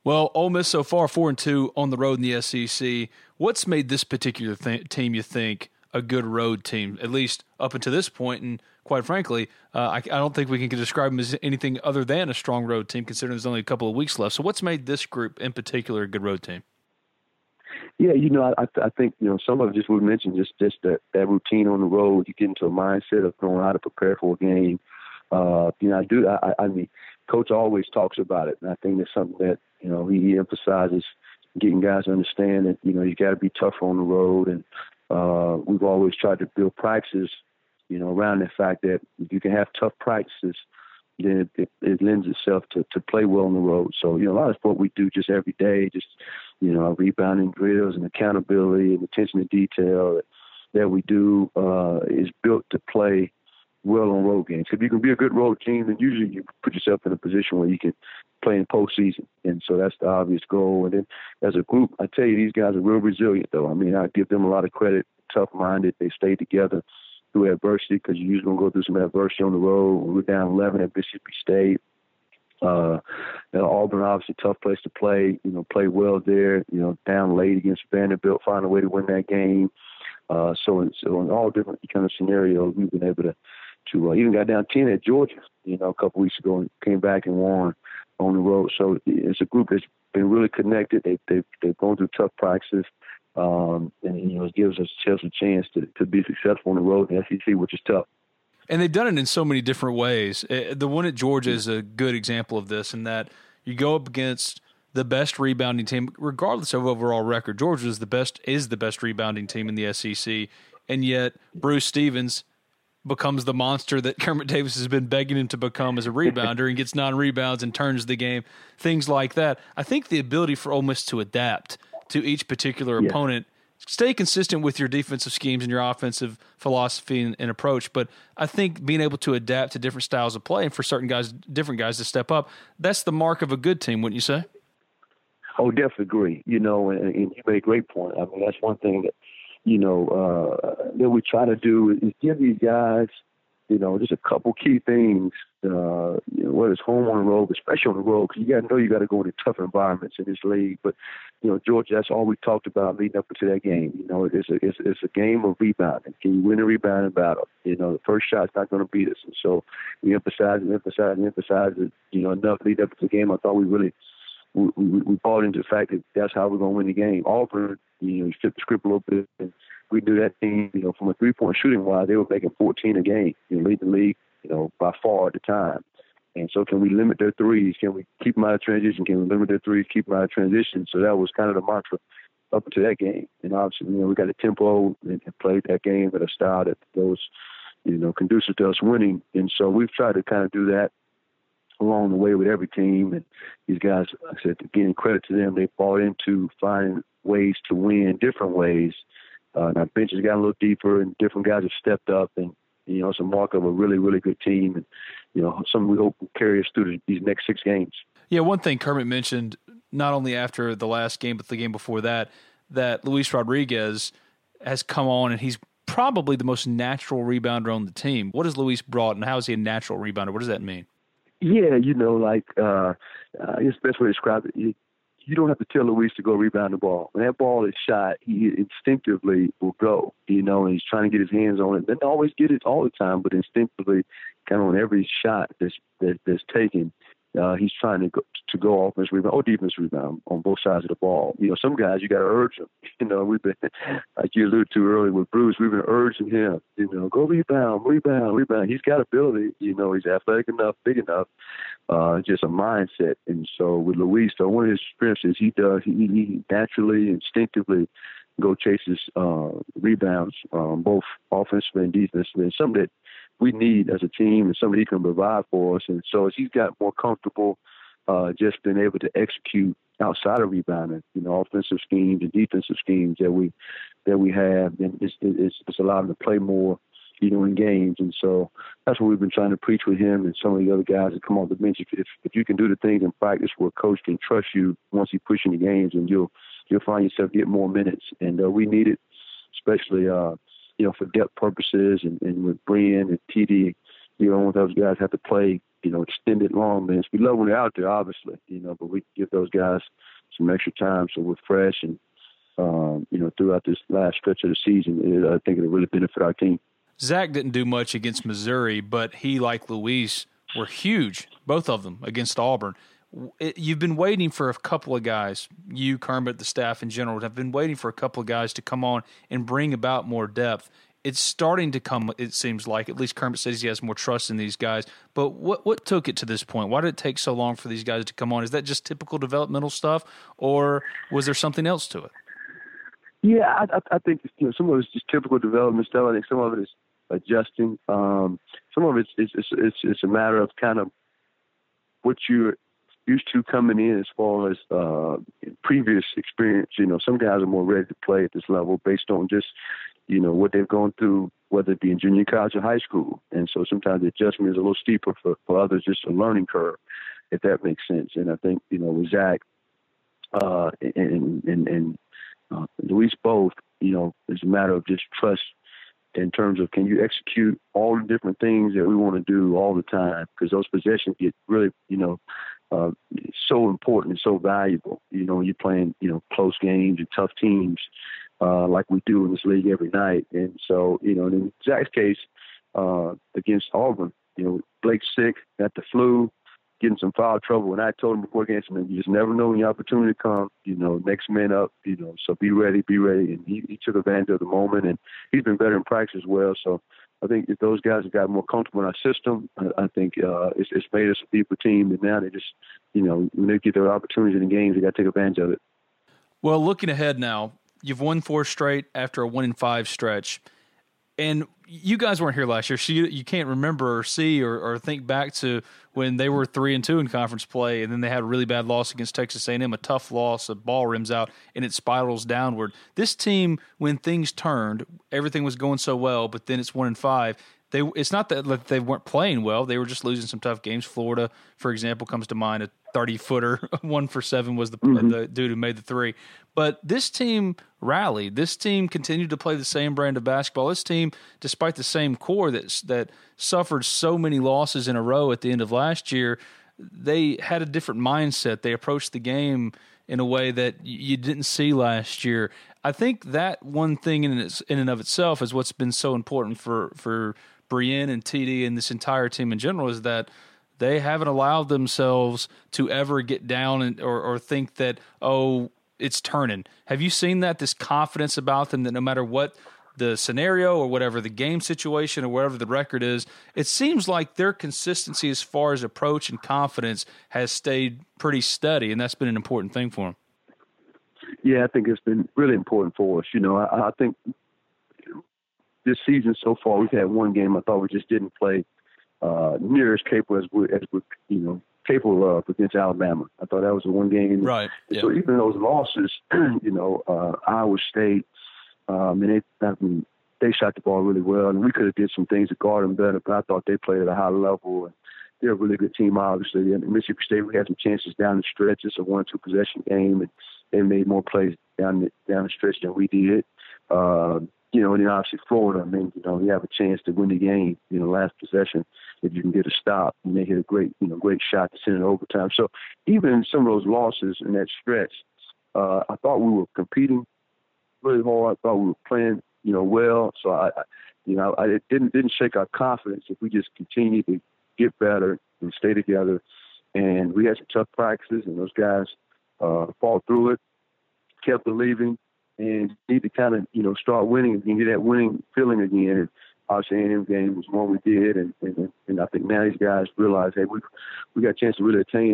Well, Ole Miss so far four and two on the road in the S E C. What's made this particular th- team, you think, a good road team, at least up until this point? And quite frankly, uh, I, I don't think we can describe them as anything other than a strong road team, considering there's only a couple of weeks left. So what's made this group in particular a good road team? Yeah, you know, I, I think, you know, some of it just we mentioned, just, just that, that routine on the road. You get into a mindset of knowing how to prepare for a game. Uh, you know, I do, I, I mean, Coach always talks about it. And I think that's something that, you know, he, he emphasizes getting guys to understand that, you know, you got to be tougher on the road. And uh, we've always tried to build practices, you know, around the fact that if you can have tough practices, then it, it, it lends itself to, to play well on the road. So, you know, a lot of what we do just every day, just, you know, our rebounding drills and accountability and attention to detail that, that we do uh, is built to play well on road games. If you can be a good road team, then usually you put yourself in a position where you can play in postseason. And so that's the obvious goal. And then as a group, I tell you, these guys are real resilient, though. I mean, I give them a lot of credit, tough-minded. They stay together through adversity, because you're usually going to go through some adversity on the road. We were down eleven at Mississippi State. Uh, and Auburn, obviously, tough place to play. You know, play well there. You know, down late against Vanderbilt, find a way to win that game. Uh, so, in, so in all different kind of scenarios, we've been able to to uh, even got down ten at Georgia. You know, a couple weeks ago, and came back and won on the road. So it's a group that's been really connected. They they they've gone through tough practices. Um, and, you know, it gives us a chance to, to be successful on the road in the S E C, which is tough. And they've done it in so many different ways. The one at Georgia is a good example of this, in that you go up against the best rebounding team, regardless of overall record. Georgia is the best is the best rebounding team in the S E C, and yet Bruce Stevens becomes the monster that Kermit Davis has been begging him to become as a rebounder and gets nine rebounds and turns the game, things like that. I think the ability for Ole Miss to adapt to each particular yeah. opponent. Stay consistent with your defensive schemes and your offensive philosophy and, and approach. But I think being able to adapt to different styles of play and for certain guys, different guys to step up, that's the mark of a good team, wouldn't you say? Oh, definitely agree. You know, and, and you made a great point. I mean, that's one thing that, you know, uh, that we try to do is give these guys, you know, just a couple key things, uh, you know, whether it's home on the road, especially on the road, because you got to know you got to go into tough environments in this league. But, you know, Georgia, that's all we talked about leading up to that game. You know, it's a, it's, it's a game of rebounding. Can you win a rebounding battle? You know, the first shot's not going to beat us. And so we emphasize and emphasize and emphasize it, you know, enough leading up to the game. I thought we really we, we, we bought into the fact that that's how we're going to win the game. Auburn, you know, flipped the script a little bit. And we knew that team, you know, from a three-point shooting-wise, they were making fourteen a game. You know, lead the league, you know, by far at the time. And so can we limit their threes? Can we keep them out of transition? Can we limit their threes, keep them out of transition? So that was kind of the mantra up until that game. And obviously, you know, we got a tempo and played that game at a style that was, you know, conducive to us winning. And so we've tried to kind of do that along the way with every team. And these guys, like I said, again, credit to them. They bought into finding ways to win, different ways. Uh, and our bench has got a little deeper, and different guys have stepped up, and you know it's a mark of a really, really good team, and you know something we hope will carry us through these next six games. Yeah, one thing Kermit mentioned, not only after the last game, but the game before that, that Luis Rodriguez has come on, and he's probably the most natural rebounder on the team. What has Luis brought, and how is he a natural rebounder? What does that mean? Yeah, you know, like uh, uh, it's the best way to describe it. You, You don't have to tell Luis to go rebound the ball. When that ball is shot, he instinctively will go, you know, and he's trying to get his hands on it. Doesn't always get it all the time, but instinctively, kind of on every shot that's that, that's taken, uh, he's trying to go, to go offense rebound or defense rebound on both sides of the ball. You know, some guys, you got to urge them. You know, we've been, like you alluded to earlier with Bruce, we've been urging him, you know, go rebound, rebound, rebound. He's got ability. You know, he's athletic enough, big enough. Uh, just a mindset. And so with Luis, so one of his strengths is he does, he, he naturally, instinctively go chases uh, rebounds, um, both offensively and defensively. And something that we need as a team and something he can provide for us. And so as he's got more comfortable, uh, just being able to execute outside of rebounding, you know, offensive schemes and defensive schemes that we that we have, and it's, it's, it's allowed him to play more, you know, in games. And so that's what we've been trying to preach with him and some of the other guys that come on the bench. If if you can do the things in practice where a coach can trust you once you push in the games, and you'll you'll find yourself getting more minutes. And uh, we need it, especially, uh, you know, for depth purposes, and, and with Brian and T D, you know, those guys have to play, you know, extended long minutes. We love when they're out there, obviously, you know, but we give those guys some extra time so we're fresh. And, um, you know, throughout this last stretch of the season, it, I think it'll really benefit our team. Zach didn't do much against Missouri, but he, like Luis, were huge, both of them, against Auburn. It, you've been waiting for a couple of guys, you, Kermit, the staff in general, have been waiting for a couple of guys to come on and bring about more depth. It's starting to come, it seems like. At least Kermit says he has more trust in these guys. But what what took it to this point? Why did it take so long for these guys to come on? Is that just typical developmental stuff, or was there something else to it? Yeah, I, I, I think you know, some of it's just typical development stuff. I think some of it is adjusting. Um, some of it's it's, it's it's a matter of kind of what you're used to coming in as far as uh, previous experience. You know, some guys are more ready to play at this level based on just, you know, what they've gone through, whether it be in junior college or high school. And so sometimes the adjustment is a little steeper for, for others, just a learning curve, if that makes sense. And I think, you know, with Zach uh, and, and, and uh, Luis both, you know, it's a matter of just trust in terms of can you execute all the different things that we want to do all the time, because those possessions get really, you know, uh, so important and so valuable, you know, when you're playing, you know, close games and tough teams uh, like we do in this league every night. And so, you know, in Zach's case uh, against Auburn, you know, Blake's sick, got the flu, getting some foul trouble. And I told him before against him, you just never know when your opportunity comes, you know, next man up, you know, so be ready, be ready. And he, he took advantage of the moment, and he's been better in practice as well. So I think if those guys have got more comfortable in our system, I, I think uh, it's, it's made us a deeper team. And now they just, you know, when they get their opportunities in the games, they got to take advantage of it. Well, looking ahead now, you've won four straight after a one and five stretch. And you guys weren't here last year, so you, you can't remember or see or, or think back to when they were three and two in conference play, and then they had a really bad loss against Texas A and M, a tough loss, a ball rims out, and it spirals downward. This team, when things turned, everything was going so well, but then it's one and five. They, it's not that they weren't playing well. They were just losing some tough games. Florida, for example, comes to mind, a thirty-footer. One for seven was the, mm-hmm. the dude who made the three. But this team rallied. This team continued to play the same brand of basketball. This team, despite the same core that, that suffered so many losses in a row at the end of last year, they had a different mindset. They approached the game in a way that you didn't see last year. I think that one thing in its, in and of itself is what's been so important for, for – Brienne and T D and this entire team in general is that they haven't allowed themselves to ever get down and, or, or think that, oh, it's turning. Have you seen that, this confidence about them that no matter what the scenario or whatever the game situation or whatever the record is, it seems like their consistency as far as approach and confidence has stayed pretty steady, and that's been an important thing for them? Yeah, I think it's been really important for us. You know, I, I think – this season so far, we've had one game I thought we just didn't play uh, near as capable as we, as we, you know, capable of against Alabama. I thought that was the one game. Right. Yeah. So even those losses, you know, uh, Iowa State, um, and they, I mean, they shot the ball really well, and we could have did some things to guard them better. But I thought they played at a high level. And they're a really good team, obviously. And Mississippi State, we had some chances down the stretch. It's a one-two possession game, and they made more plays down the, down the stretch than we did. Uh, You know, and then obviously Florida, I mean, you know, you have a chance to win the game, you know, last possession if you can get a stop. And they hit a great, you know, great shot to send it overtime. So even in some of those losses in that stretch, uh, I thought we were competing really hard. I thought we were playing, you know, well. So, I, I you know, I, it didn't, didn't shake our confidence if we just continue to get better and stay together. And we had some tough practices, and those guys uh, fought through it, kept believing. And need to kind of, you know, start winning again, get that winning feeling again. And obviously, A and M game was one we did, and, and and I think now these guys realize, hey, we we got a chance to really attain,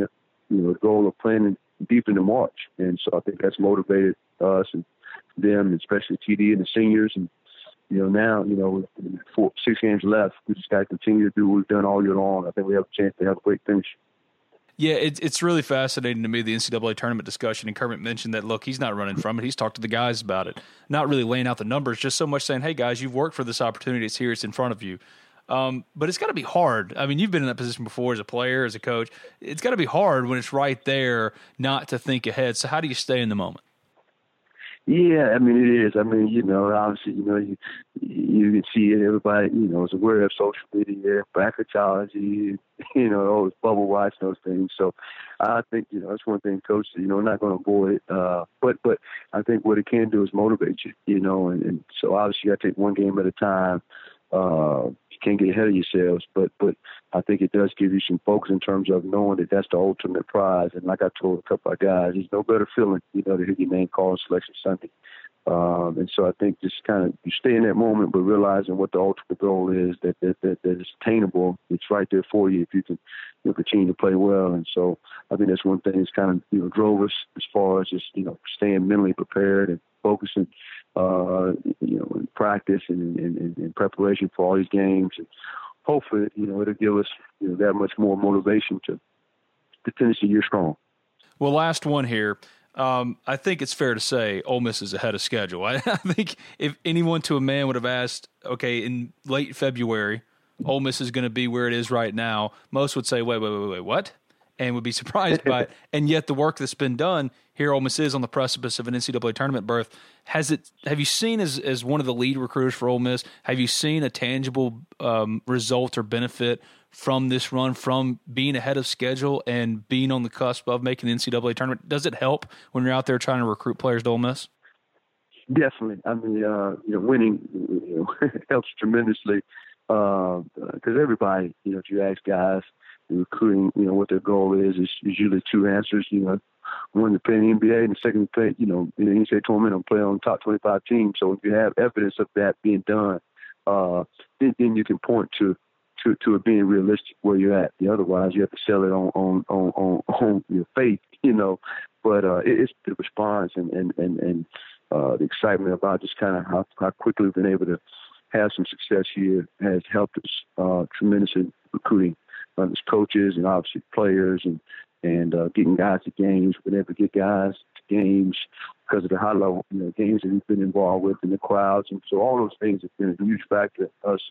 you know, the goal of playing deep into March. And so I think that's motivated us and them, and especially T D and the seniors. And you know, now, you know, with four, six games left, we just got to continue to do what we've done all year long. I think we have a chance to have a great finish. Yeah, it's it's really fascinating to me, the N C double A tournament discussion, and Kermit mentioned that, look, he's not running from it. He's talked to the guys about it, not really laying out the numbers, just so much saying, hey, guys, you've worked for this opportunity. It's here. It's in front of you. Um, but it's got to be hard. I mean, you've been in that position before as a player, as a coach. It's got to be hard when it's right there not to think ahead. So how do you stay in the moment? Yeah, I mean, it is. I mean, you know, obviously, you know, you you can see it. Everybody, you know, is aware of social media, bracketology, you know, all those bubble watch, those things. So I think, you know, that's one thing, coach, you know, not going to avoid it. Uh, but, but I think what it can do is motivate you, you know. And, and so obviously you got to take one game at a time. Uh, you can't get ahead of yourselves. But, but I think it does give you some focus in terms of knowing that that's the ultimate prize. And like I told a couple of guys, there's no better feeling, you know, to hear your name called Selection Sunday. Um, and so I think just kind of you stay in that moment, but realizing what the ultimate goal is, that that, that, that it's attainable. It's right there for you if you can, you know, continue to play well. And so I think that's one thing that's kind of, you know, drove us as far as just, you know, staying mentally prepared and focusing, uh, you know, in practice and in preparation for all these games. And hopefully, you know, it'll give us, you know, that much more motivation to to finish the year strong. Well, last one here. Um, I think it's fair to say Ole Miss is ahead of schedule. I, I think if anyone to a man would have asked, okay, in late February, Ole Miss is going to be where it is right now, most would say, wait, wait, wait, wait, what? And would be surprised by it. And yet the work that's been done here, Ole Miss is on the precipice of an N C double A tournament berth. Has it? Have you seen, as, as one of the lead recruiters for Ole Miss, have you seen a tangible um, result or benefit from this run, from being ahead of schedule and being on the cusp of making the N C double A tournament? Does it help when you're out there trying to recruit players to Ole Miss? Definitely. I mean, uh, you know, winning you know, helps tremendously because uh, everybody, you know, if you ask guys recruiting, you know, what their goal is, is usually two answers. You know, one to play in the N B A, and the second to play, you know, in the N C double A tournament and play on top twenty-five teams. So if you have evidence of that being done, uh, then, then you can point to. To, to it being realistic where you're at. The otherwise you have to sell it on on on, on, on your faith, you know. But uh, it, it's the response and and and, and uh, the excitement about just kind of how, how quickly we've been able to had some success here has helped us uh, tremendously recruiting uh, coaches and obviously players and and uh, getting guys to games. We never get guys to games because of the high level you know, games that we've been involved with and the crowds. And so all those things have been a huge factor in us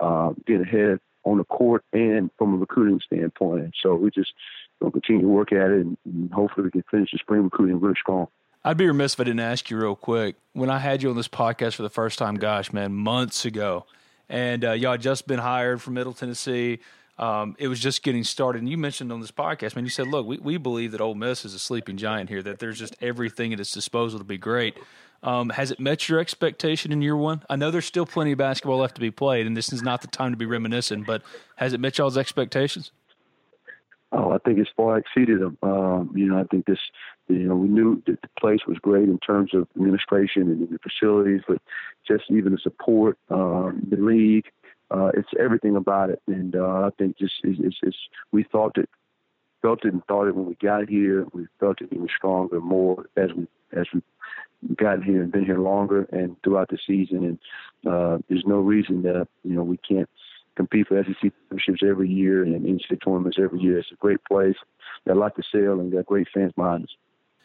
uh, getting ahead on the court and from a recruiting standpoint. And so we just going to continue to work at it, and, and hopefully we can finish the spring recruiting really strong. I'd be remiss if I didn't ask you real quick. When I had you on this podcast for the first time, gosh, man, months ago, and uh, y'all had just been hired from Middle Tennessee. Um, it was just getting started. And you mentioned on this podcast, man, you said, look, we, we believe that Ole Miss is a sleeping giant here, that there's just everything at its disposal to be great. Um, has it met your expectation in year one? I know there's still plenty of basketball left to be played, and this is not the time to be reminiscent, but has it met y'all's expectations? Oh, I think it's far exceeded them. Um, you know, I think this, you know, we knew that the place was great in terms of administration and the facilities, but just even the support, um, the league, uh, it's everything about it. And uh, I think just it's, it's, it's we thought it, felt it and thought it when we got here. We felt it even stronger, more as we as we gotten here and been here longer and throughout the season. And uh, there's no reason that, you know, we can't compete for S E C championships every year and N C double A tournaments every year. It's a great place. Got a lot to sell and got great fans behind us.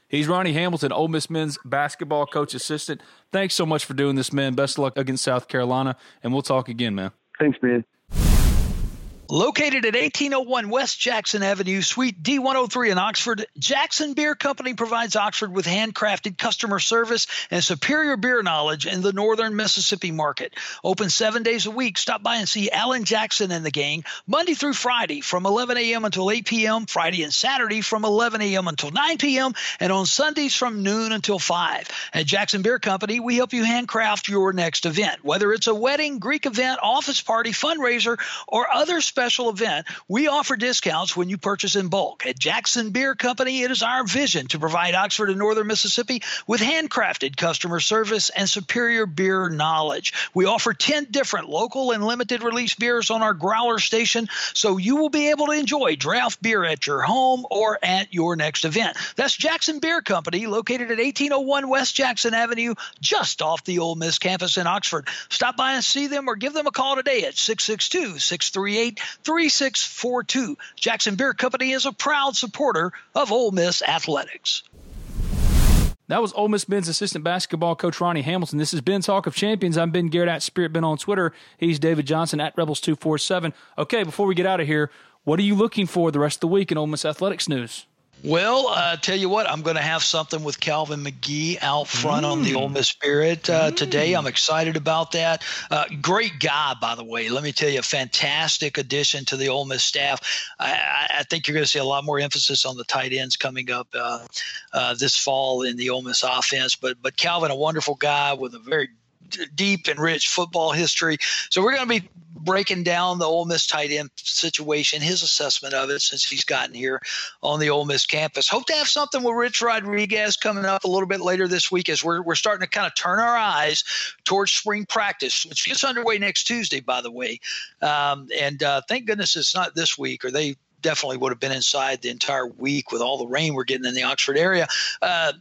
He's Ronnie Hamilton, Ole Miss men's basketball coach assistant. Thanks so much for doing this, man. Best of luck against South Carolina, and we'll talk again, man. Thanks, man. Located at eighteen oh one West Jackson Avenue, Suite D one oh three in Oxford, Jackson Beer Company provides Oxford with handcrafted customer service and superior beer knowledge in the northern Mississippi market. Open seven days a week. Stop by and see Alan Jackson and the gang Monday through Friday from eleven a.m. until eight p.m., Friday and Saturday from eleven a.m. until nine p.m., and on Sundays from noon until five. At Jackson Beer Company, we help you handcraft your next event. Whether it's a wedding, Greek event, office party, fundraiser, or other special special event, we offer discounts when you purchase in bulk. At Jackson Beer Company, it is our vision to provide Oxford and Northern Mississippi with handcrafted customer service and superior beer knowledge. We offer ten different local and limited release beers on our growler station, so you will be able to enjoy draft beer at your home or at your next event. That's Jackson Beer Company, located at eighteen oh one West Jackson Avenue, just off the Ole Miss campus in Oxford. Stop by and see them or give them a call today at six six two, six three eight, three six four two. Jackson Beer Company is a proud supporter of Ole Miss athletics. That was Ole Miss men's assistant basketball coach Ronnie Hamilton. This has been Talk of Champions. I'm Ben Garrett at Spirit Ben on Twitter. He's David Johnson at Rebels two forty-seven. Okay, before we get out of here, what are you looking for the rest of the week in Ole Miss athletics news? Well, I uh, tell you what, I'm going to have something with Calvin McGee out front mm. on the Ole Miss Spirit uh, mm. today. I'm excited about that. Uh, great guy, by the way. Let me tell you, a fantastic addition to the Ole Miss staff. I, I think you're going to see a lot more emphasis on the tight ends coming up uh, uh, this fall in the Ole Miss offense. But but Calvin, a wonderful guy with a very deep and rich football history. So we're going to be breaking down the Ole Miss tight end situation, his assessment of it since he's gotten here on the Ole Miss campus. Hope to have something with Rich Rodriguez coming up a little bit later this week as we're we're starting to kind of turn our eyes towards spring practice, which gets underway next Tuesday, by the way. Um, and uh, thank goodness it's not this week, or they definitely would have been inside the entire week with all the rain we're getting in the Oxford area. Uh,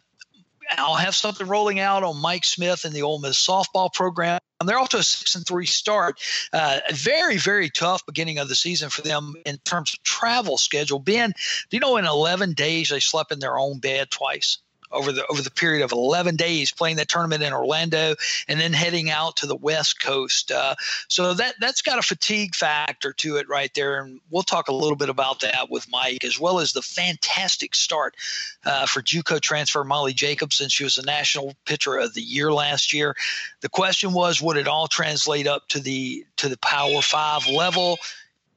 I'll have something rolling out on Mike Smith and the Ole Miss softball program. They're off to a six and three start. Uh, very, very tough beginning of the season for them in terms of travel schedule. Ben, do you know in eleven days they slept in their own bed twice? Over the over the period of eleven days, playing that tournament in Orlando and then heading out to the West Coast. Uh, so that, that's got a fatigue factor to it right there, and we'll talk a little bit about that with Mike, as well as the fantastic start uh, for JUCO transfer Molly Jacobson. She was the National Pitcher of the Year last year. The question was, would it all translate up to the to the Power Five level?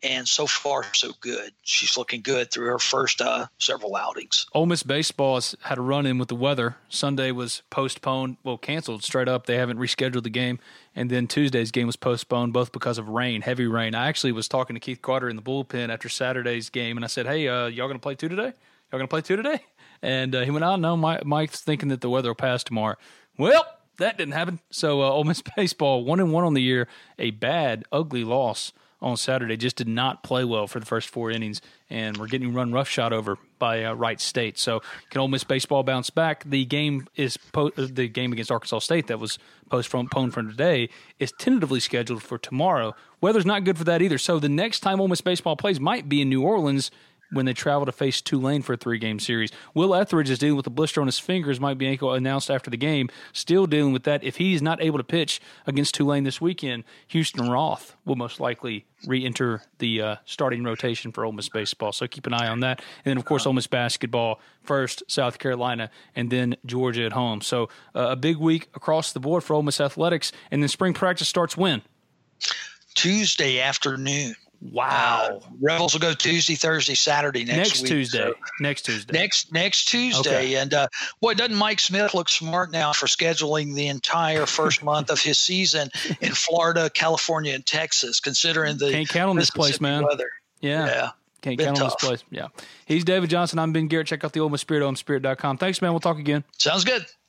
And so far, so good. She's looking good through her first uh, several outings. Ole Miss baseball has had a run-in with the weather. Sunday was postponed, well, canceled straight up. They haven't rescheduled the game. And then Tuesday's game was postponed, both because of rain, heavy rain. I actually was talking to Keith Carter in the bullpen after Saturday's game, and I said, hey, uh, y'all going to play two today? Y'all going to play two today? And uh, he went, oh, no, Mike, Mike's thinking that the weather will pass tomorrow. Well, that didn't happen. So uh, Ole Miss baseball, one and one on the year, a bad, ugly loss on Saturday just did not play well for the first four innings, and we're getting run roughshod over by uh, Wright State. So can Ole Miss baseball bounce back? The game is po- the game against Arkansas State that was postponed from today is tentatively scheduled for tomorrow. Weather's not good for that either. So the next time Ole Miss baseball plays might be in New Orleans when they travel to face Tulane for a three-game series. Will Etheridge is dealing with a blister on his fingers, Mike Bianco announced after the game. Still dealing with that. If he's not able to pitch against Tulane this weekend, Houston Roth will most likely re-enter the uh, starting rotation for Ole Miss baseball. So keep an eye on that. And then, of course, Ole Miss basketball first, South Carolina, and then Georgia at home. So uh, a big week across the board for Ole Miss athletics. And then spring practice starts when? Tuesday afternoon. Wow. Uh, Rebels will go Tuesday, Thursday, Saturday next, next week. Tuesday. So next Tuesday. Next Next Tuesday. Okay. And, uh, boy, doesn't Mike Smith look smart now for scheduling the entire first month of his season in Florida, California, and Texas, considering the Can't count on this place, man. Weather. Yeah. Yeah. Can't Been count tough. on this place. Yeah. He's David Johnson. I'm Ben Garrett. Check out the Ole Miss Spirit, Ole Miss Spirit dot com. Thanks, man. We'll talk again. Sounds good.